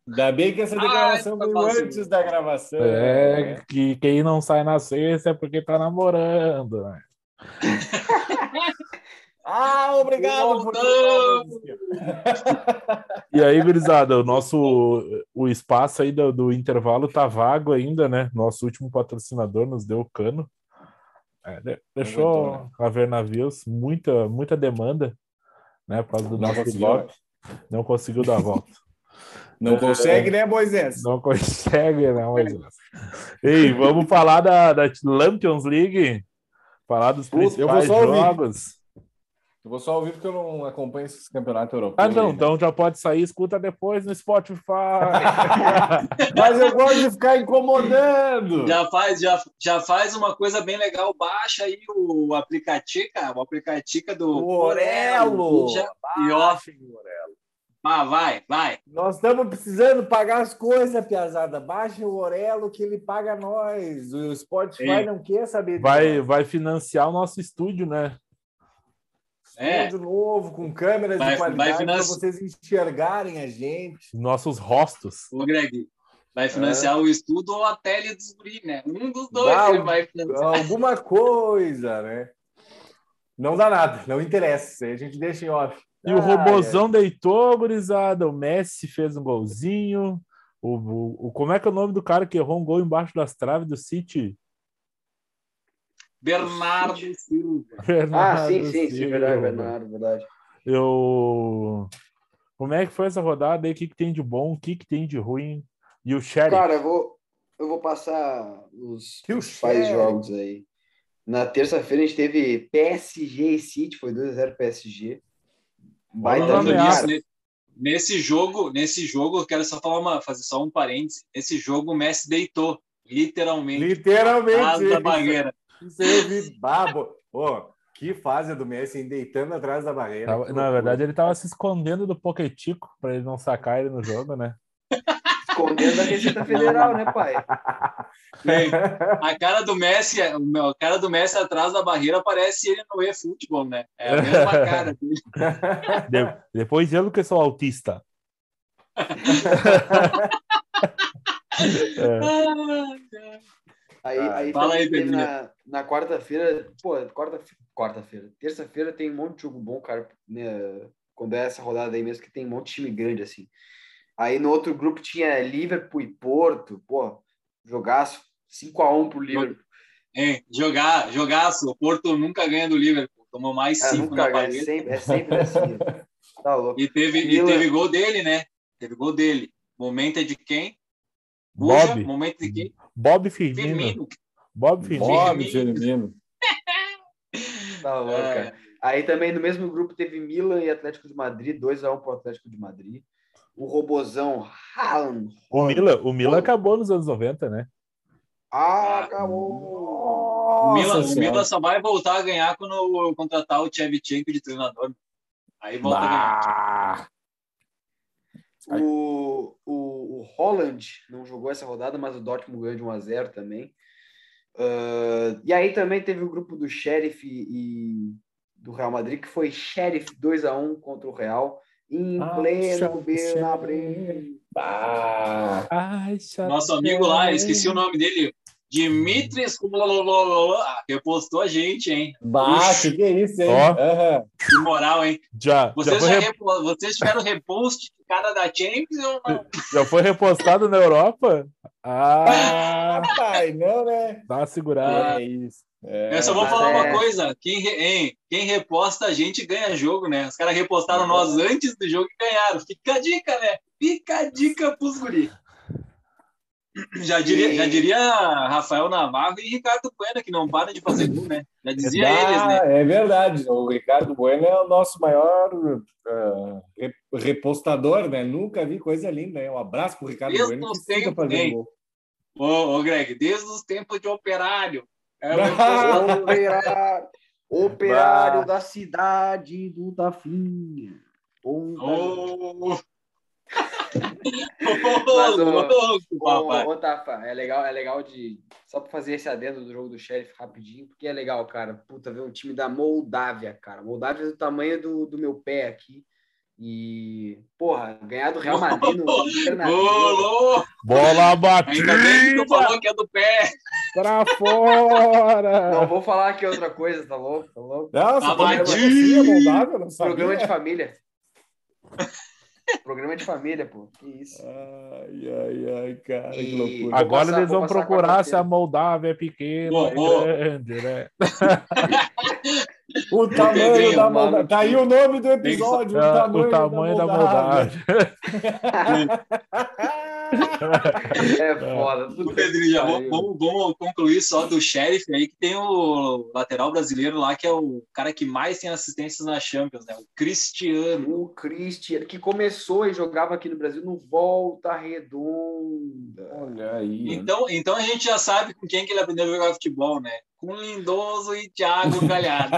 Ainda bem que essa declaração veio antes da gravação. Que quem não sai na sexta é porque tá namorando, né? Obrigado por... E aí, gurizada, o espaço aí do intervalo tá vago ainda, né? Nosso último patrocinador nos deu o cano. Deixou a Ver Navios, muita, muita demanda, né? Por causa do nosso blog. Não conseguiu dar a volta. Não consegue, né, Moisés? Não consegue, né, Moisés? Ei, vamos falar da Champions League? Falar dos principais jogos? Eu vou só ouvir porque eu não acompanho esses campeonatos europeus. Não, então já pode sair, escuta depois no Spotify. Mas eu gosto de ficar incomodando. Já faz uma coisa bem legal, baixa aí o aplicativo do Morello. Vai. Nós estamos precisando pagar as coisas, piazada. Baixa o Orelo que ele paga nós. O Spotify não quer saber disso. Vai financiar o nosso estúdio, né? Estúdio novo, com câmeras de qualidade para vocês enxergarem a gente. Nossos rostos. Ô, Greg, vai financiar o estúdio ou a tele dos guri, né? Um dos dois ele vai financiar. Alguma coisa, né? Não dá nada, não interessa. A gente deixa em off. E o Robozão deitou, gurizada. O Messi fez um golzinho. Como é que é o nome do cara que errou um gol embaixo das traves do City? Bernardo Silva. Sim, verdade. Como é que foi essa rodada aí? O que tem de bom? O que tem de ruim? E o Sheriff? Cara, eu vou passar os principais jogos aí. Na terça-feira a gente teve PSG e City, foi 2-0 PSG. Nesse jogo, eu quero só falar fazer só um parênteses. Nesse jogo, o Messi deitou, literalmente atrás da barreira. Isso aí, babo. Que fase do Messi, deitando atrás da barreira. Na verdade, ele tava se escondendo do Poquetico para ele não sacar ele no jogo, né? Escondendo da Receita Federal, né, pai? A cara do Messi atrás da barreira parece ele no eFootball, né? É a mesma cara dele. Depois eu que sou autista. Aí fala aí, Pedro. Na terça-feira tem um monte de jogo bom, cara, né? Quando é essa rodada aí mesmo que tem um monte de time grande, assim. Aí no outro grupo tinha Liverpool e Porto. Pô, jogaço. 5-1 pro Liverpool. É, jogaço. O Porto nunca ganha do Liverpool. Tomou mais 5 na partida. É sempre assim. Tá louco. E teve gol dele, né? Teve gol dele. Momento é de quem? Bob. Uja, momento de quem? Bob Firmino. Bob Firmino. Tá louco, cara. Aí também no mesmo grupo teve Milan e Atlético de Madrid. 2-1 pro Atlético de Madrid. O Robozão Haaland. O Milan acabou nos anos 90, né? Ah, acabou! O Milan só vai voltar a ganhar quando eu contratar o Shevchenko de treinador. Aí volta a ganhar. O Haaland não jogou essa rodada, mas o Dortmund ganhou de 1-0 também. E aí também teve o grupo do Sheriff e do Real Madrid, que foi Sheriff 2-1 contra o Real. Em pleno Bernabéu. Nosso amigo lá, esqueci o nome dele. Dimitris repostou a gente, hein? Bah, que é isso, hein? Oh. Que moral, hein? Vocês tiveram repost de cara da Champions ou não? Já foi repostado na Europa? Ah, pai, não, né? Dá uma segurada. É isso. Eu só vou falar uma coisa, quem reposta a gente ganha jogo, né? Os caras repostaram nós antes do jogo e ganharam. Fica a dica, né? Fica a dica pros guri. Já diria Rafael Navarro e Ricardo Bueno, que não param de fazer gol, né? Já dizia eles, né? É verdade, o Ricardo Bueno é o nosso maior repostador, né? Nunca vi coisa linda, né? Um abraço pro Ricardo Bueno, que fica fazendo gol. Ô, Greg, desde os tempos de Operário. É operário da cidade do Tafinha. Ô, Tafa, é legal de... Só pra fazer esse adendo do jogo do Sheriff rapidinho, porque é legal, cara. Puta, ver um time da Moldávia, cara. Moldávia é do tamanho do meu pé aqui. E, porra, ganhar do Real Madrid no bola batida! Ainda bem que tu falou que é do pé! Pra fora! Não, vou falar aqui outra coisa, tá louco? Tá louco? Nossa, programa de família. Programa de família, pô. Que isso. Ai, cara, que loucura. Agora eles vão procurar se a Moldávia é pequena ou grande, né? O tamanho da Moldávia. Tá aí o nome do episódio. O tamanho da Moldávia. É foda. Pedrinho, já vamos concluir só do Sheriff aí, que tem o lateral brasileiro lá, que é o cara que mais tem assistências na Champions, né? O Cristiano. O Cristiano, que começou e jogava aqui no Brasil no Volta Redonda. Olha aí. Então a gente já sabe com quem que ele aprendeu a jogar futebol, né? Com Lindoso e Thiago Galhardo.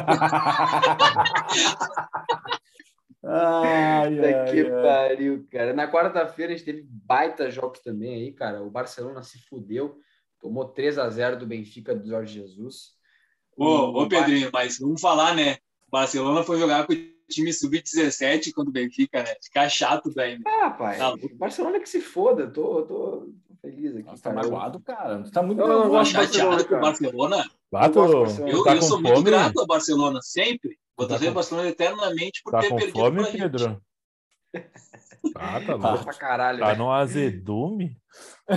Que pariu, cara. Na quarta-feira a gente teve baita jogos também aí, cara. O Barcelona se fudeu, tomou 3-0 do Benfica do Jorge Jesus. Ô, Pedrinho, mas vamos falar, né? O Barcelona foi jogar com o time sub-17 contra o Benfica, né? Ficar chato daí. Né? Ah, pai. Tá, o Barcelona que se foda. Tô feliz aqui. Nossa, tá magoado, cara. Tá muito chateado com o Barcelona. Eu sou muito grato ao Barcelona, sempre. Vou trazer o Barcelona eternamente por ter perdido fome, pra gente. Pedro? Tá louco. Pra caralho, tá no azedume? É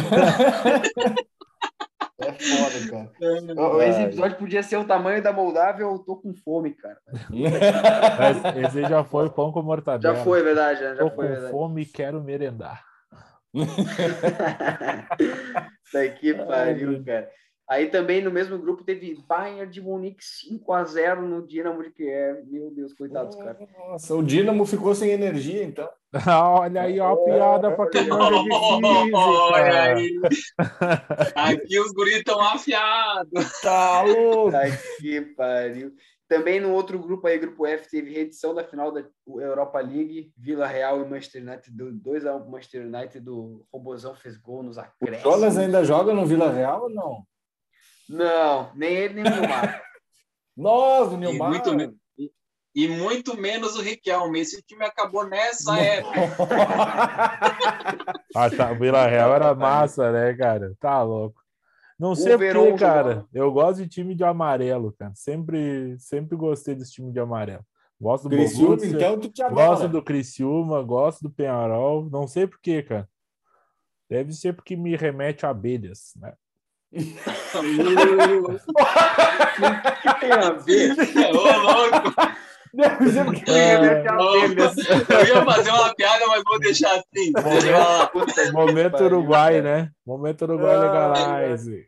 foda, cara. Esse episódio podia ser o tamanho da Moldávia ou eu tô com fome, cara. Esse já foi pão com mortadela. Já foi, verdade. Fome e quero merendar. Tá que pariu, cara. Aí também no mesmo grupo teve Bayern de Munique 5-0 no Dinamo de Kiev. Meu Deus, coitados, cara. Nossa, o Dinamo ficou sem energia, então. Olha aí, ó, a piada pra quem manja de física. Olha aí. Aqui os guris estão afiados. Tá louco. Tá que pariu. Também no outro grupo aí, grupo F, teve reedição da final da Europa League, Vila Real e Manchester United, 2-1 pro Manchester United, o Robozão fez gol nos acréscimos. O Jonas ainda joga no Vila Real ou não? Não, nem ele, nem o Nilmar. Nossa, o Nilmar. E muito menos o Riquelme. Esse time acabou nessa época. O Vila Real era massa, né, cara? Tá louco. Não sei porquê, cara. Eu gosto de time de amarelo, cara. Sempre gostei desse time de amarelo. Gosto do Criciúma, Borussia, então tu te adora. Gosto do Criciúma, gosto do Peñarol. Não sei por quê, cara. Deve ser porque me remete a abelhas, né? Que tem a ver? Ô, louco! Deve ser porque me remete a abelhas. Eu ia fazer uma piada, mas vou deixar assim. Momento Uruguai, né? Momento Uruguai legalize.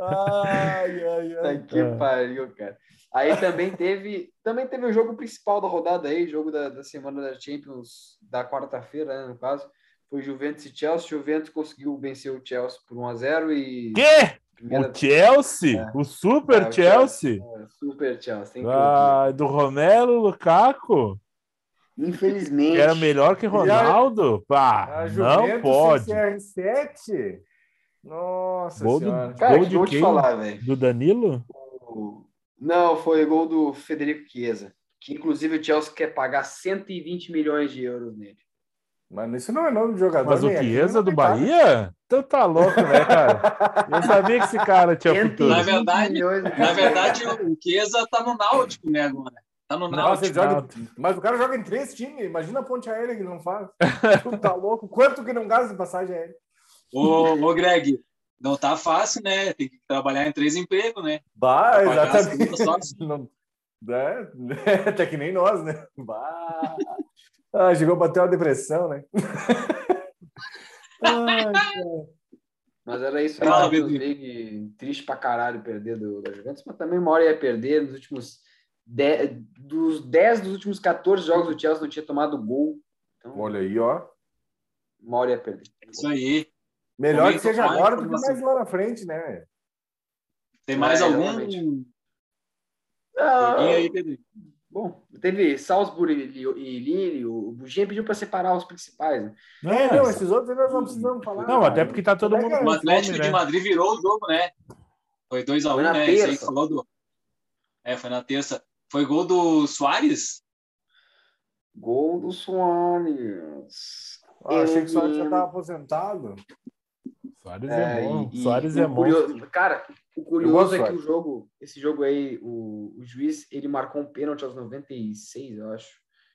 Ai, que pariu, cara. Aí também teve o jogo principal da rodada aí, jogo da semana da Champions, da quarta-feira, né, no caso. Foi Juventus e Chelsea. Juventus conseguiu vencer o Chelsea por 1-0 e... Quê? Primeira... O Chelsea? É. O Super Chelsea? É, Super Chelsea. Do Romelu Lukaku? Infelizmente. Era melhor que Ronaldo? Pá, não pode. CR7? Nossa Senhora. Cara, gol de quem? Falar, velho. Do Danilo? Não, foi gol do Federico Chiesa, que inclusive o Chelsea quer pagar 120 milhões de euros nele. Mano, isso não é nome de jogador. Mas o Chiesa do Bahia? Então tá louco, né, cara? Eu sabia que esse cara tinha futuro. Na verdade, o Chiesa tá no Náutico, né, agora? Tá no Náutico. Mas o cara joga em 3 times. Imagina a ponte aérea que não faz. Tá louco. Quanto que não gasta de passagem aérea? Ô, Greg, não tá fácil, né? Tem que trabalhar em 3 empregos, né? Bah, exatamente. Não... É, até que nem nós, né? Bah. Ah, chegou a bater uma depressão, né? Ai, mas era isso aí, a Champions League, triste pra caralho perder da Juventus, mas também uma hora ia perder. Nos últimos 10 dos últimos 14 jogos do Chelsea não tinha tomado gol. Então, olha aí, ó. Uma hora ia perder. Isso aí. Melhor que seja agora do que mais lá na frente, né? Tem mais algum? Bom, teve Salzburg e Lille. O Bugia pediu para separar os principais, né? Não, esses outros nós não precisamos falar. Não, até porque tá todo mundo... O Atlético de Madrid virou o jogo, né? Foi 2-1, né? Isso aí falou do... foi na terça. Foi gol do Suárez? Gol do Suárez... Ah, achei que o Suárez já estava aposentado. Suárez é bom. Suárez é bom. Cara, o curioso é que esse jogo aí, o juiz, ele marcou um pênalti aos 96, eu acho.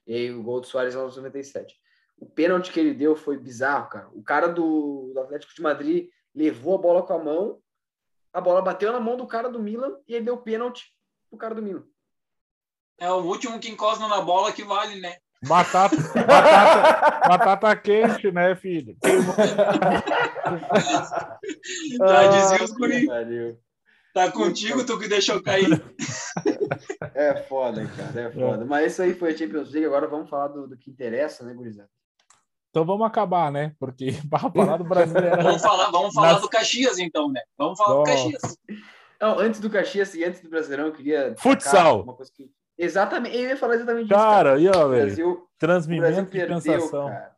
E aí o gol do Suárez aos 97. O pênalti que ele deu foi bizarro, cara. O cara do Atlético de Madrid levou a bola com a mão, a bola bateu na mão do cara do Milan e ele deu pênalti pro cara do Milan. É o último que encosta na bola que vale, né? Batata quente, né, filho? Já dizia os guris. Tá contigo, tu que deixou cair. É foda, cara, é foda. Mas isso aí foi a Champions League, agora vamos falar do que interessa, né, gurizada? Então vamos acabar, né? Porque para falar do Brasileirão... Vamos falar do Caxias, então, né? Vamos falar do Caxias. Não, antes do Caxias e antes do Brasileirão, eu queria... Futsal! Uma coisa que... Exatamente, eu ia falar exatamente disso. Cara, e ó, velho, transmimento de sensação. Cara.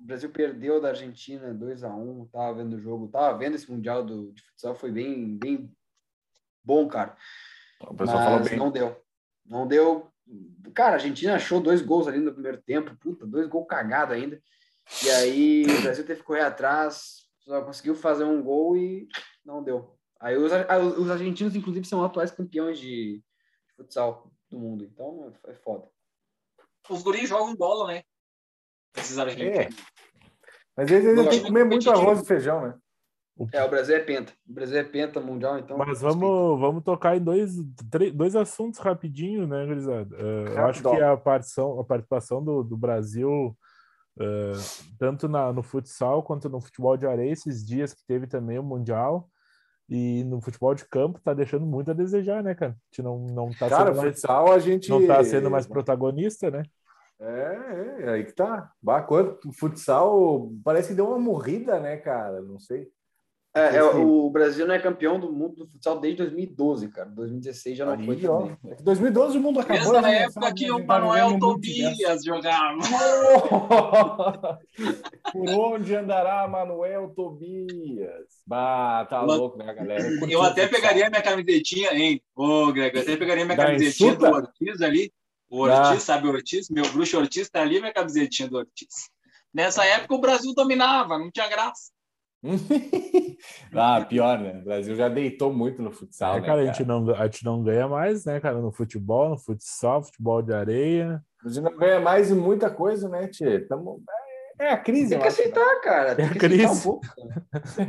O Brasil perdeu da Argentina 2-1, tava vendo o jogo, tava vendo esse Mundial de futsal, foi bem, bem bom, cara. O pessoal falou bem. Não deu. Cara, a Argentina achou 2 gols ali no primeiro tempo, puta, 2 gols cagados ainda. E aí o Brasil teve que correr atrás, só conseguiu fazer um gol e não deu. Aí os argentinos, inclusive, são atuais campeões de futsal do mundo, então é foda. Os guris jogam bola, né? Esses argentinos. É. Mas eles têm que comer muito arroz e feijão, né? O Brasil é penta. O Brasil é penta mundial, então... Mas vamos tocar em dois assuntos rapidinho, né, gurizada? Eu acho que a participação do Brasil, tanto no futsal quanto no futebol de areia, esses dias que teve também o Mundial, e no futebol de campo tá deixando muito a desejar, né, cara? A gente não tá cara, sendo futsal, mais... a gente... Não tá sendo mais protagonista, né? É aí que tá. Bah, o futsal parece que deu uma morrida, né, cara? Não sei. O Brasil não é campeão do mundo do futsal desde 2012, cara. 2016 já não foi também. É que 2012 o mundo acabou. Essa época que o Manuel Tobias jogava. Por onde andará Manuel Tobias? Bah, tá louco, né, galera? Eu até pegaria minha camisetinha, hein? Ô, Greg, eu até pegaria minha camisetinha do Ortiz ali. O Ortiz, sabe o Ortiz? Meu bruxo Ortiz tá ali, minha camisetinha do Ortiz. Nessa época o Brasil dominava, não tinha graça. Ah, pior, né? O Brasil já deitou muito no futsal, é, né, cara? A gente não ganha mais, né, cara? No futebol, no futsal, futebol de areia. A gente não ganha mais em muita coisa, né, Tchê? É a crise. Tem que aceitar, acho, cara. Tem que crise. Aceitar um pouco.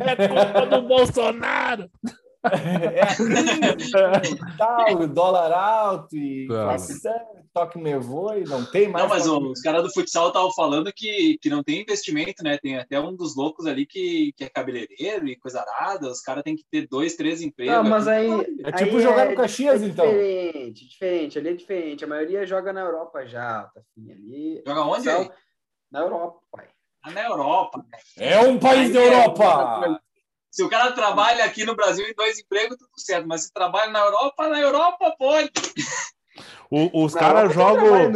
É culpa do Bolsonaro! É a crise, tal, dólar alto e toque me voa e não tem mais. Não, mas os caras do futsal estavam falando que não tem investimento, né? Tem até um dos loucos ali que é cabeleireiro e coisa arada. Os caras têm que ter 2, 3 empregos. Não, mas aí, é tipo aí jogar no Caxias, então. Diferente, ali é diferente. A maioria joga na Europa já, tá assim, ali. Joga onde? Futsal, aí? Na Europa, pai. Na Europa. É um país da Europa! Se o cara trabalha aqui no Brasil em 2 empregos, tudo certo. Mas se trabalha na Europa pode. Os caras jogam...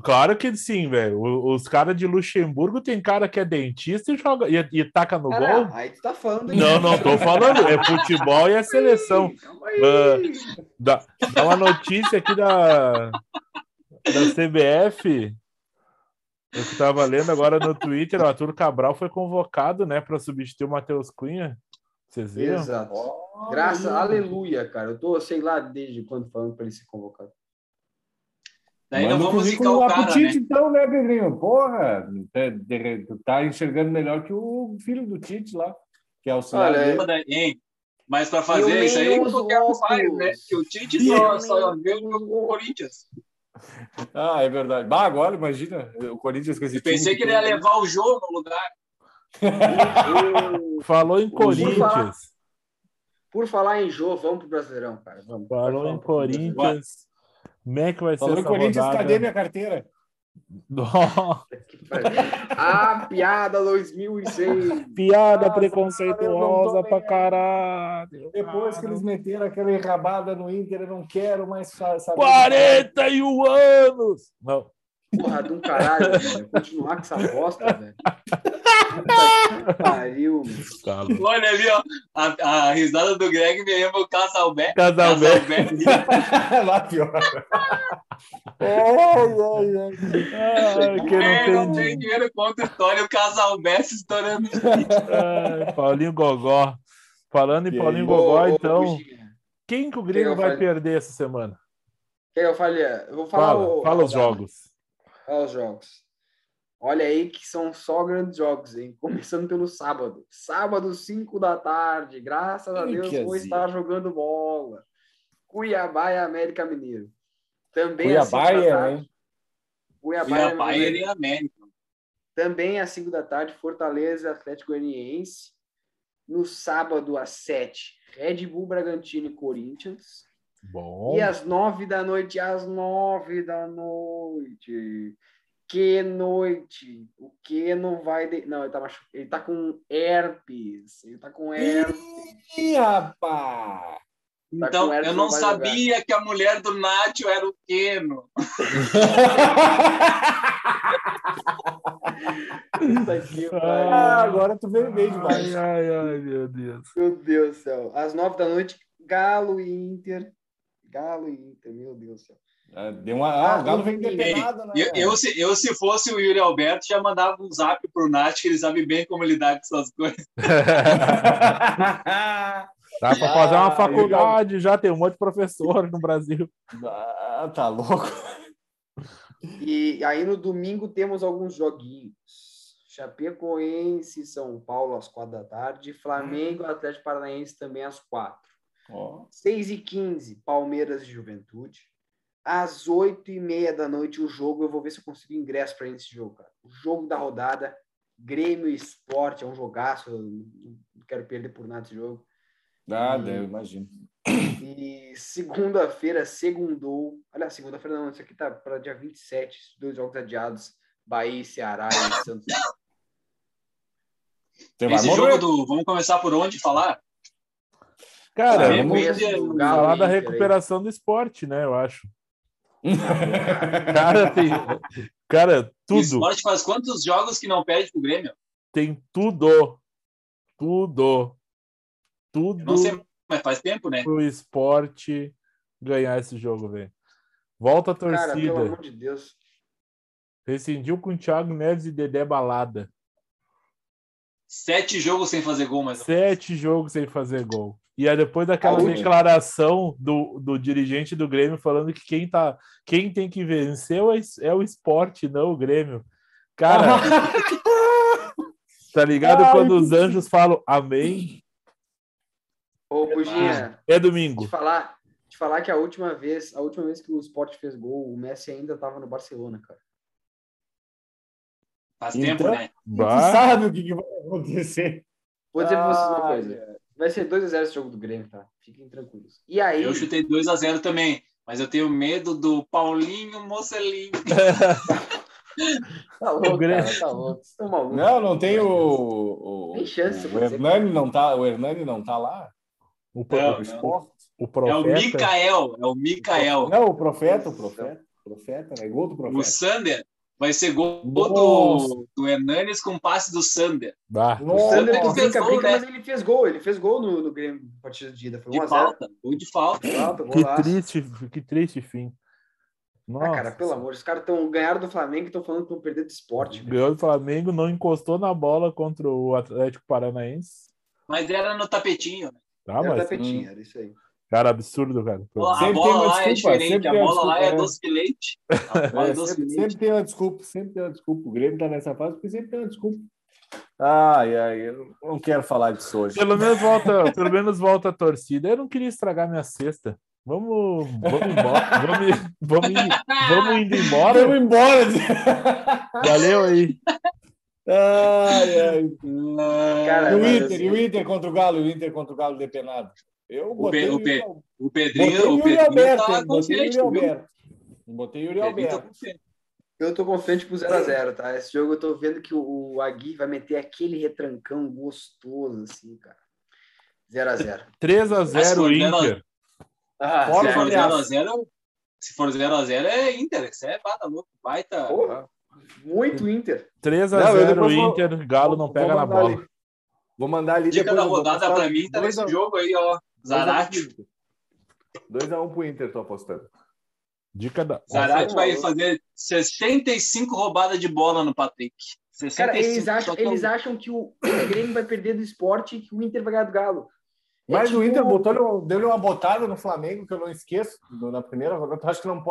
Claro que sim, velho. Os caras de Luxemburgo tem cara que é dentista e joga e taca no gol. Aí tu tá falando. Não tô falando. É futebol e é seleção. Dá uma notícia aqui da CBF... Eu que tava lendo agora no Twitter, o Arthur Cabral foi convocado, né, para substituir o Matheus Cunha. Vocês viram? Exato. Oh, graças, aleluia, cara. Eu tô, sei lá, desde quando falando para ele ser convocado. Daí nós vamos ficar o cara, Tite, né? Então, né, Pedrinho? Porra, tá enxergando melhor que o filho do Tite lá, que é o Sérgio. Mas para fazer isso aí, qualquer um faz, né? Que o Tite só veio no Corinthians. Ah, é verdade. Bah, agora imagina o Corinthians com esse time. Pensei que ele ia levar o jogo no lugar. Falou em Corinthians. Por falar em jogo, vamos pro Brasileirão, cara. Falou em Corinthians. Como é que vai ser essa rodada? Falou em Corinthians, cadê minha carteira? Ah, piada 2006. Piada preconceituosa pra caralho. Depois que eles meteram aquela enrabada no Inter, eu não quero mais saber. 41 anos! Não. Porra de um caralho, velho. Continuar com essa bosta, velho. Pariu, meu. Olha ali, ó. A risada do Greg me lembra o Casalberto. Lá pior. Não tem dinheiro, conta história. O Casalberto estourando. Ai, Paulinho Gogó. Falando em Paulinho Gogó, então. Quem que o Grêmio vai perder essa semana? Quem eu falei? Eu vou falar. Fala os jogos. Olha os jogos. Olha aí que são só grandes jogos, hein? Começando pelo sábado. Sábado, 5 da tarde. Graças a Deus, vou estar jogando bola. Cuiabá e América Mineiro. Também Cuiabá às 5 da tarde. Cuiabá e América. Também às 5 da tarde, Fortaleza, Atlético Goianiense. No sábado, às 7, Red Bull, Bragantino e Corinthians. Bom. E às 9 da noite, que noite! O que não vai... Não, ele tá com herpes. Ih, rapaz! Tá então, herpes, eu não sabia jogar. Que a mulher do Nacho era o Keno. Aqui, agora tu veio bem demais. Ai, meu Deus. Meu Deus do céu. Às 9 da noite, Galo e Inter, meu Deus do céu. O Galo vem depenado, né? Eu, se fosse o Yuri Alberto, já mandava um zap pro Nath, que ele sabe bem como lidar com essas coisas. Dá pra fazer uma faculdade, já tem um monte de professor no Brasil. Ah, tá louco. E aí no domingo temos alguns joguinhos. Chapecoense, São Paulo, às 4 da tarde. Flamengo, Atlético Paranaense também às 4. 6h15, Palmeiras e Juventude. Às 8h30 da noite, o jogo. Eu vou ver se eu consigo ingresso para esse jogo, cara. O jogo da rodada, Grêmio e Sport, é um jogaço. Eu não quero perder por nada esse jogo. Nada, eu imagino. E segunda-feira, segundou. Olha, segunda-feira não, isso aqui tá para dia 27. 2 jogos adiados: Bahia, Ceará e Santos. Esse jogo do... Vamos começar por onde falar? Cara, vamos falar da recuperação do esporte, né? Eu acho. Cara, tudo. O esporte faz quantos jogos que não perde pro Grêmio? Tem tudo. Tudo. Eu não sei, mas faz tempo, né? Pro esporte ganhar esse jogo, velho. Volta a torcida. Cara, pelo amor de Deus. Rescindiu com o Thiago Neves e Dedé Balada. 7 jogos sem fazer gol, mas... 7 jogos sem fazer gol. E aí depois daquela declaração do dirigente do Grêmio falando que quem tem que vencer é o Sport, não o Grêmio. Cara, tá ligado? Ai, quando os anjos falam amém? Ô, Puginha, é domingo. Te falar que a última vez que o Sport fez gol, o Messi ainda tava no Barcelona, cara. Faz então, tempo, né? Você sabe o que vai acontecer. Vou dizer pra vocês uma coisa. É. Vai ser 2-0 esse jogo do Grêmio, tá? Fiquem tranquilos. E aí... Eu chutei 2-0 também, mas eu tenho medo do Paulinho Mocelin. Tá louco, cara, tá louco. Tá maluco. Não tem o... Tem chance. O Hernani não tá lá? O profeta. É o Mikael. Não, o profeta. É gol do profeta. O Sander. Vai ser gol do Hernanes com passe do Sander. O Sander não fez gol, né? Mas ele fez gol no Grêmio na partida de ida. Foi 1-0. De falta. Que triste fim. Nossa. Ah, cara, pelo amor, os caras ganharam do Flamengo e estão falando que vão perder do Sport. Ganhou do Flamengo, não encostou na bola contra o Atlético Paranaense. Mas era no tapetinho. Tapetinho, era isso aí. Cara, absurdo, cara. A bola lá é diferente, a bola lá é doce de leite. Sempre tem uma desculpa, O Grêmio tá nessa fase porque sempre tem uma desculpa. Ai, eu não quero falar disso hoje. Pelo menos volta a torcida. Eu não queria estragar minha sexta. Vamos indo embora. Valeu aí. Cara, o Inter contra o Galo, depenado. Eu botei o Pedrinho tá consciente. Botei o Yuri Alberto. Eu tô confiante pro 0-0, tá? Esse jogo eu tô vendo que o Agui vai meter aquele retrancão gostoso, assim, cara. 0-0. 3-0 o Inter. Se for 0-0 é Inter. Isso é bata louco. Baita. Porra, muito Inter. 3-0 o Inter. Galo não pega na bola. Vou mandar ali. Dica da rodada pra mim tá nesse jogo aí, ó. Zarate. 2-1 pro Inter, tô apostando. Dica da... Zarate vai fazer 65 roubadas de bola no Patrick. 65, cara, eles acham que o Grêmio vai perder do Sport e que o Inter vai ganhar do Galo. Mas o Inter deu-lhe uma botada no Flamengo, que eu não esqueço, na primeira rodada. Acho que não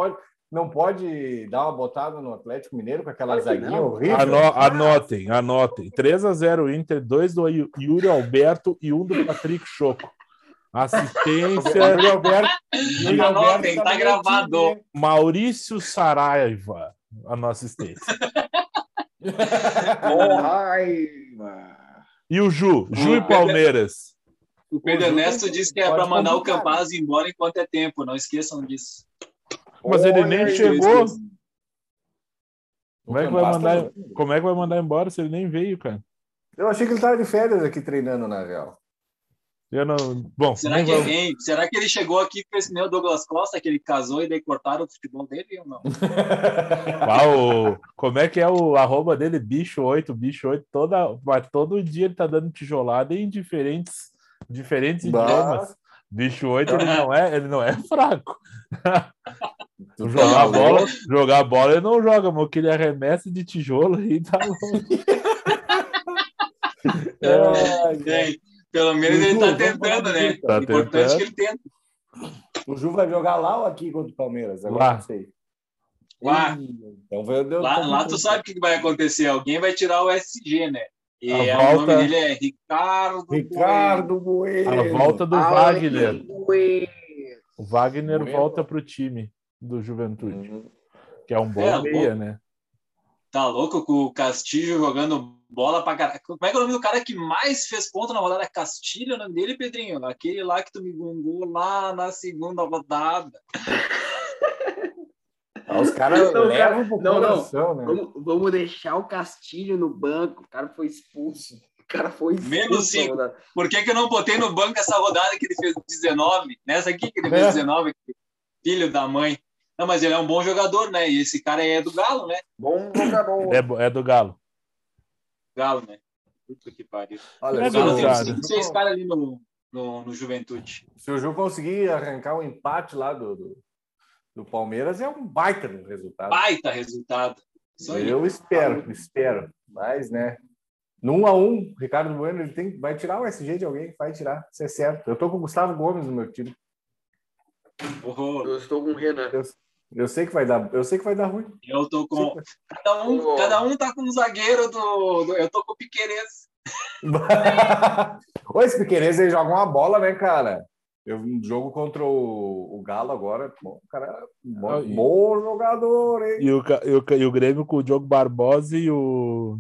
pode dar uma botada no Atlético Mineiro com aquela zaguinha horrível. Anotem. 3-0 Inter, 2 do Yuri Alberto e 1 do Patrick Choco. Assistência. Yuri Alberto, tá gravado. Maurício Saraiva, a nossa assistência. E o Ju e Palmeiras. O Pedro Ernesto disse que é para mandar o Campazzo embora enquanto é tempo. Não esqueçam disso. Mas ele nem chegou. Como é que vai mandar embora se ele nem veio, cara? Eu achei que ele estava de férias aqui treinando, na real. Eu não... Bom, será que ele chegou aqui com esse meu Douglas Costa, que ele casou e daí cortaram o futebol dele ou não? Uau, como é que é o arroba dele? Bicho 8. Todo dia ele tá dando tijolada em diferentes idiomas. Bicho 8, ele não é fraco. Jogar bola ele não joga, mas que ele arremessa de tijolo e tá longe. Pelo menos ele tá tentando, né? Tá importante tentando. Que ele tenta. O Ju vai jogar lá ou aqui contra o Palmeiras? Agora lá. Não sei. Lá. Então, lá tu sabe o que vai acontecer. Alguém vai tirar o SG, né? E o nome dele é Ricardo Bueno. A volta do Wagner. O Wagner volta pro time do Juventude, que é um bom meia, né? Tá louco com o Castilho jogando bola pra caralho. Como é que é o nome do cara que mais fez ponto na rodada? Castilho, o nome dele, Pedrinho? Aquele lá que tu me gongou lá na segunda rodada. Os caras levam pro coração, né? Vamos deixar o Castilho no banco. O cara foi expulso. Menos 5. Por que eu não botei no banco essa rodada que ele fez 19? Nessa aqui que ele fez 19, filho da mãe. Não, mas ele é um bom jogador, né? E esse cara aí é do Galo, né? Bom jogador. É do Galo. Galo, né? Puta que pariu. Olha, o Galo tem 5-6 caras ali no Juventude. Se o Ju conseguir arrancar um empate lá do Palmeiras, é um baita resultado. Isso aí. Eu espero. Mas, né? No 1-1, o Ricardo Bueno ele tem, vai tirar o SG de alguém, vai tirar, isso é certo. Eu tô com o Gustavo Gomes no meu time. Eu estou com o Renan. Eu sei que vai dar, eu sei que vai dar ruim. Eu tô com cada um tá com um zagueiro do eu tô com o Piquerez. Ô, esse Piquerez ele joga uma bola, né, cara? Eu um jogo contra o Galo agora, bom, cara, bom jogador, hein? E o Grêmio com o Diogo Barbosa e o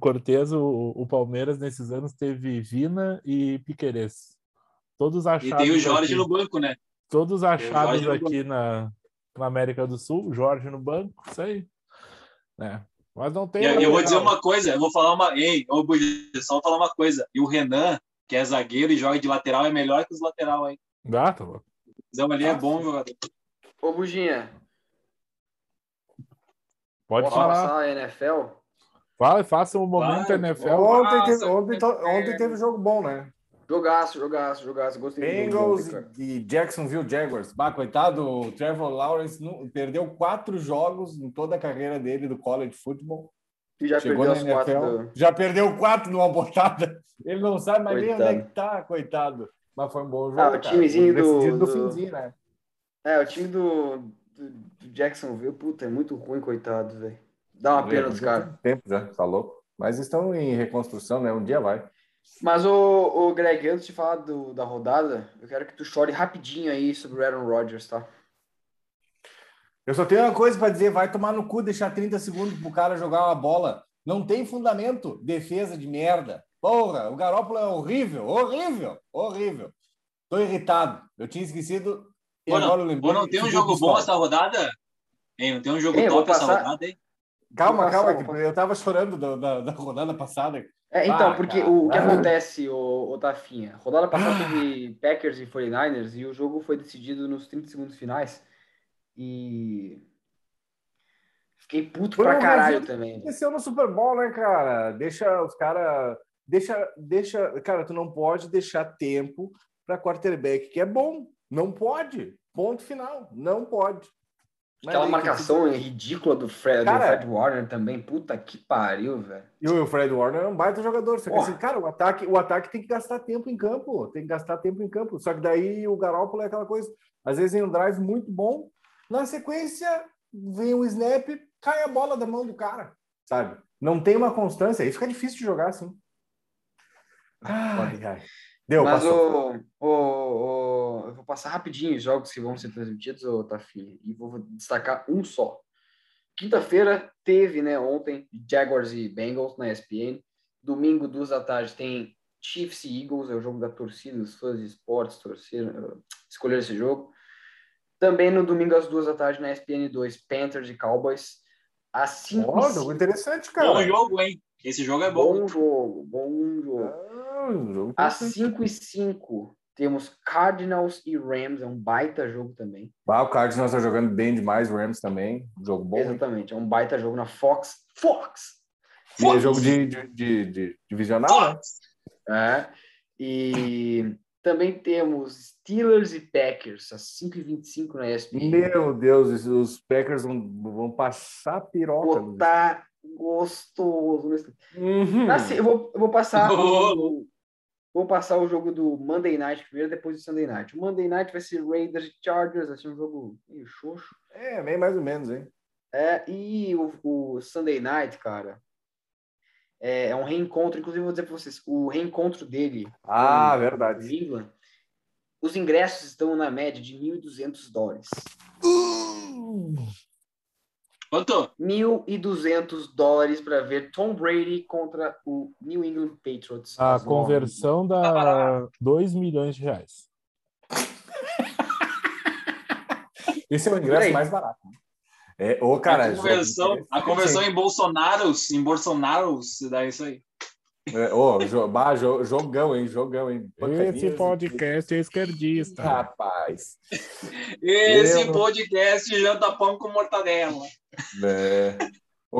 Cortez, o Palmeiras nesses anos teve Vina e Piquerez. Todos achados. E tem o Jorge aqui, no banco, né? Todos achados aqui na América do Sul, Jorge no banco, isso aí. É. Mas não tem. Eu vou dizer uma coisa, eu vou falar uma. Ei, só vou falar uma coisa. E o Renan, que é zagueiro e joga de lateral, é melhor que os lateral aí. Dá, tá bom. Então ali é bom jogador. Ô, Buginha. Pode falar. A NFL? Fala, faça um momento NFL. Ontem teve jogo bom, né? Jogaço. Gostei. Bengals e Jacksonville Jaguars. Bah, coitado, o Trevor Lawrence perdeu 4 jogos em toda a carreira dele do college football. E já chegou perdeu na NFL, 4. Já perdeu 4 numa botada. Ele não sabe mais nem onde é que tá, coitado. Mas foi um bom jogo, o timezinho do finzinho, né? É, o time do Jacksonville, puta, é muito ruim, coitado, velho. Dá uma pena dos caras. Tempo já, tá louco. Mas estão em reconstrução, né? Um dia vai. Mas, o Greg, antes de falar da rodada, eu quero que tu chore rapidinho aí sobre o Aaron Rodgers, tá? Eu só tenho uma coisa para dizer, vai tomar no cu deixar 30 segundos pro cara jogar uma bola. Não tem fundamento, defesa de merda. Porra, o Garoppolo é horrível. Tô irritado, eu tinha esquecido e agora eu lembrei. Não tem um jogo bom essa rodada? Hein, não tem um jogo top essa rodada, hein? Calma, eu tava chorando da rodada passada. É, então, porque o que acontece, o Tafinha? Rodada passada teve Packers e 49ers e o jogo foi decidido nos 30 segundos finais. E fiquei puto pra caralho também. Aconteceu no Super Bowl, né, cara? Deixa os caras. Cara, tu não pode deixar tempo pra quarterback, que é bom. Não pode. Ponto final. Não pode. Aquela marcação ridícula do Fred Warner também. Puta que pariu, velho. E o Fred Warner é um baita jogador. Só que assim, cara, o ataque tem que gastar tempo em campo. Só que daí o Garoppolo é aquela coisa. Às vezes vem um drive muito bom. Na sequência, vem o snap, cai a bola da mão do cara, sabe? Não tem uma constância. Aí fica difícil de jogar, assim. Ai. Deu, mas eu vou passar rapidinho os jogos que vão ser transmitidos, Tafinha, e vou destacar um só. Quinta-feira teve, né, ontem, Jaguars e Bengals na ESPN. Domingo, 2 da tarde, tem Chiefs e Eagles, é o jogo da torcida, os fãs de esportes escolheram esse jogo. Também no domingo, às 2 da tarde, na ESPN 2, Panthers e Cowboys. Às 5. Jogo interessante, cara. Bom jogo, hein? Esse jogo é bom. Bom jogo. Às 5:05 temos Cardinals e Rams, é um baita jogo também. Ah, o Cardinals tá jogando bem demais, o Rams também, um jogo bom. Exatamente, hein? É um baita jogo na Fox! E é jogo de divisional, né? É, e também temos Steelers e Packers, às 5:25 na ESPN. Meu Deus, os Packers vão passar piroca. Botar gostoso. Uhum. Assim, eu vou passar o jogo do Monday Night primeiro, depois do Sunday Night. O Monday Night vai ser Raiders e Chargers, assim, um jogo meio xoxo. É, meio mais ou menos, hein? É, e o Sunday Night, cara, é um reencontro, inclusive eu vou dizer pra vocês, o reencontro dele. Ah, verdade. Cleveland, os ingressos estão na média de $1.200. Quanto? $1.200 para ver Tom Brady contra o New England Patriots. A conversão dá R$2 milhões. Esse é o ingresso mais barato. É, cara, a conversão em Bolsonaros, dá isso aí. Jogão, hein? Esse podcast é esquerdista. Rapaz. Esse podcast janta pão com mortadela. É.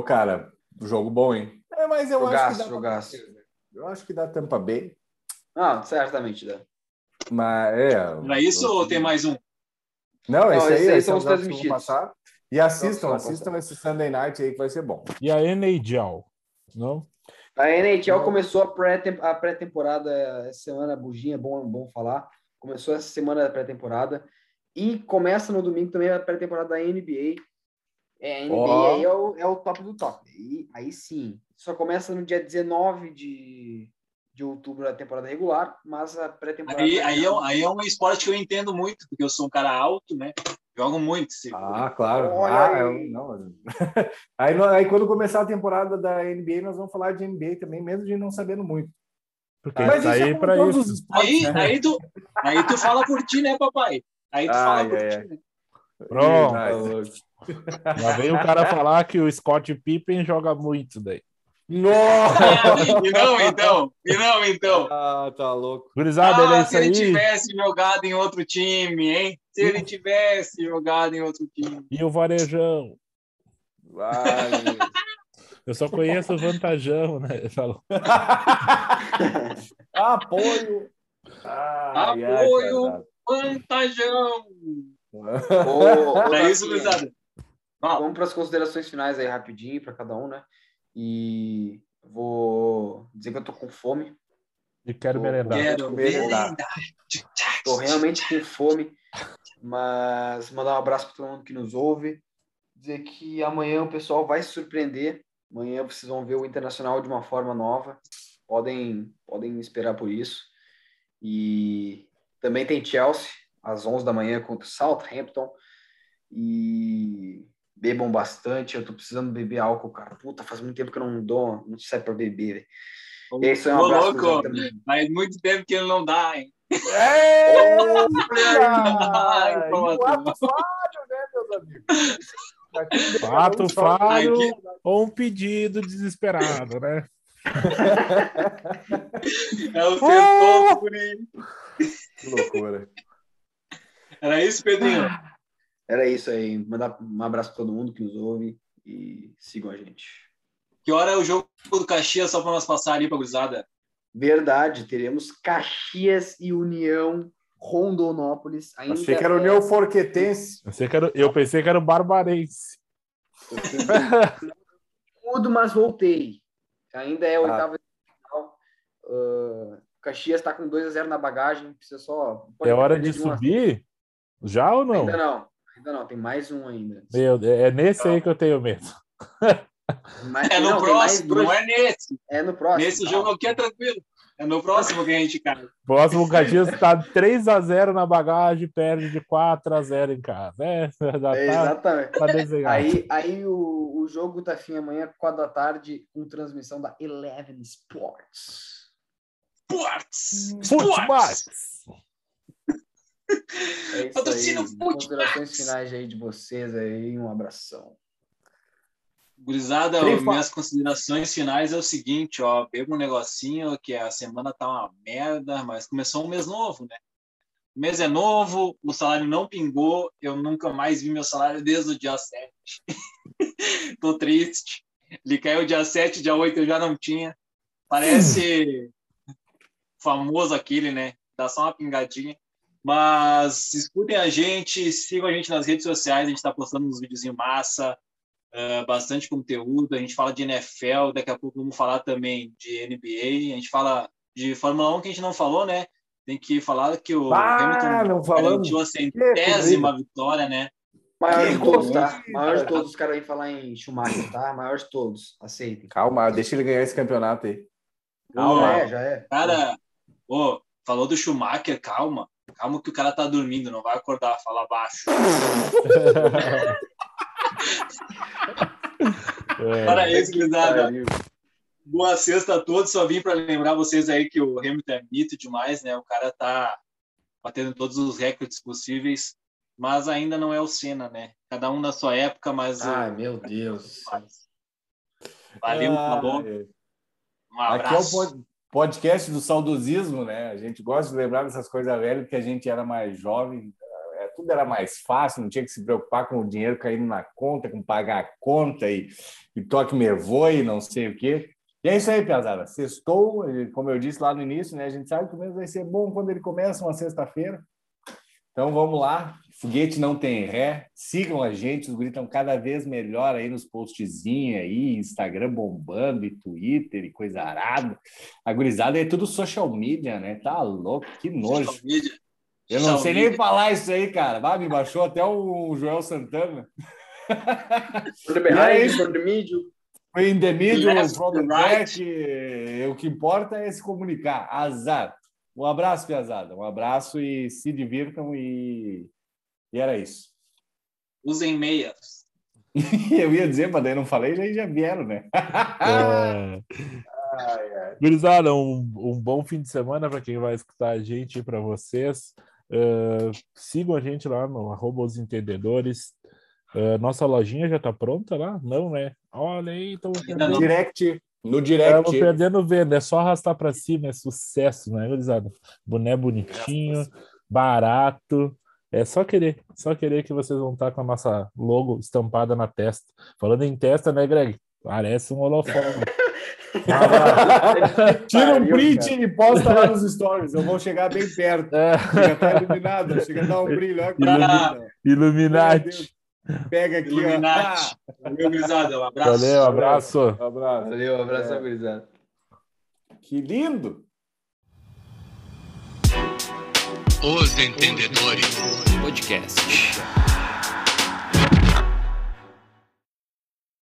Cara, jogo bom, hein? É, mas eu acho que dá Tampa Bay. Ah, certamente dá. Mas pra isso ou tem mais um? Não, esse aí são os transmitidos. E assistam esse Sunday Night aí que vai ser bom. E a NHL, não? A NHL começou a pré-temporada essa semana, buginha, bom falar. Começou essa semana a pré-temporada. E começa no domingo também a pré-temporada da NBA. É, a NBA aí é o top do top. E, aí sim, só começa no dia 19 de outubro a temporada regular, mas a pré-temporada... Aí é um esporte que eu entendo muito, porque eu sou um cara alto, né? Jogo muito. Claro. Aí quando começar a temporada da NBA, nós vamos falar de NBA também, mesmo de não sabendo muito. Porque mas tá aí para isso. Os esportes, aí tu fala por ti, né, papai? Aí tu fala por ti, né? Pronto. Já veio o cara falar que o Scott Pippen joga muito daí. Nossa! E não, então. Ah, tá louco. Gurizada, se ele tivesse jogado em outro time, hein? Se ele tivesse jogado em outro time. E o Varejão? Vai. Eu só conheço o Vantajão, né? Apoio. Apoio, Vantajão. É isso, gurizada. Vamos para as considerações finais aí, rapidinho, para cada um, né? E vou dizer que eu tô com fome. E quero merendar. Tô realmente com fome. Mas mandar um abraço para todo mundo que nos ouve. Dizer que amanhã o pessoal vai se surpreender. Amanhã vocês vão ver o Internacional de uma forma nova. Podem esperar por isso. E também tem Chelsea, às 11 da manhã, contra o Southampton. E... bebam bastante, eu tô precisando beber álcool, cara. Puta, faz muito tempo que eu não sai pra beber. E isso é um abraço louco, mas muito tempo que ele não dá, hein? Fato falho ou um pedido desesperado, né? É o tempo por ele. Que loucura. Era isso, Pedrinho? Era isso aí. Mandar um abraço para todo mundo que nos ouve e sigam a gente. Que hora é o jogo do Caxias, só para nós passar ali para a gurizada? Verdade, teremos Caxias e União Rondonópolis. Ainda achei que era União Forquetense. Eu pensei que era o Barbarense. Tudo, mas voltei. Ainda é a oitava final. Caxias está com 2-0 na bagagem. Precisa só... É hora de subir? Já ou não? Ainda não, tem mais um ainda. Meu Deus, é nesse aí que eu tenho medo. Mas, é no próximo, não é nesse. É no próximo. Nesse jogo aqui é tranquilo. É no próximo que a gente cai. Próximo Caxias está 3-0 na bagagem, perde de 4-0 em casa. Exatamente. Tá aí o jogo tá fim amanhã, 4 da tarde, com transmissão da Eleven Sports. É isso aí. Considerações finais aí de vocês aí, um abração. Gurizada, minhas considerações finais é o seguinte, ó, pega um negocinho que a semana tá uma merda, mas começou um mês novo, né? O mês é novo, o salário não pingou, eu nunca mais vi meu salário desde o dia 7. Tô triste. Ele caiu dia 7, dia 8 eu já não tinha. Parece famoso aquele, né? Dá só uma pingadinha. Mas escutem a gente, sigam a gente nas redes sociais, a gente está postando uns vídeos em massa, bastante conteúdo, a gente fala de NFL, daqui a pouco vamos falar também de NBA, a gente fala de Fórmula 1 que a gente não falou, né? Tem que falar que o Hamilton garantiu a 100ª vitória, né? Maior de todos, tá? Maior de todos, os caras aí falar em Schumacher, tá? Maior de todos, aceitem. Calma, deixa ele ganhar esse campeonato aí. Calma, já é. Cara, falou do Schumacher, calma. Calma que o cara tá dormindo, não vai acordar, fala baixo. Para isso, gurizada. Boa sexta a todos, só vim para lembrar vocês aí que o Hamilton é mito demais, né? O cara tá batendo todos os recordes possíveis, mas ainda não é o Senna, né? Cada um na sua época, mas... Ai, meu Deus. Valeu, tá bom? Um abraço. Aqui é podcast do saudosismo, né? A gente gosta de lembrar dessas coisas velhas, porque a gente era mais jovem, tudo era mais fácil, não tinha que se preocupar com o dinheiro caindo na conta, com pagar a conta e toque me voe, não sei o quê. E é isso aí, Piazada. Sextou, como eu disse lá no início, né? A gente sabe que o mês vai ser bom quando ele começa uma sexta-feira. Então vamos lá, Foguete não tem ré. Sigam a gente, os guris estão cada vez melhor aí nos postzinhos aí, Instagram bombando e Twitter e coisa arada. A gurizada é tudo social media, né? Tá louco, que nojo. Social media. Eu não sei nem falar isso aí, cara. Ah, me baixou até o Joel Santana. Behind, from the middle. In the middle, from the back. O que importa é se comunicar. Azar. Um abraço, piazada. Um abraço e se divirtam e era isso. Usem meias. Eu ia dizer, mas daí não falei, já vieram, né? Gurizada, um bom fim de semana para quem vai escutar a gente e para vocês. Sigam a gente lá no @osentendedores. Nossa lojinha já está pronta lá? Não, né? Olha aí, estamos perdendo... No direct. Estamos perdendo venda, é só arrastar para cima, é sucesso, né, gurizada? Boné bonitinho, barato. É só querer que vocês vão estar com a nossa logo estampada na testa. Falando em testa, né, Greg? Parece um holofote. Tira um print, cara, e posta lá nos stories. Eu vou chegar bem perto. Chega até iluminado, chega a dar um brilho. Iluminati. Pega aqui, Iluminati. Ó. Valeu, gurizada. Um abraço. Valeu, abraço. Valeu, abraço, gurizada. Que lindo! Os Entendedores Podcast.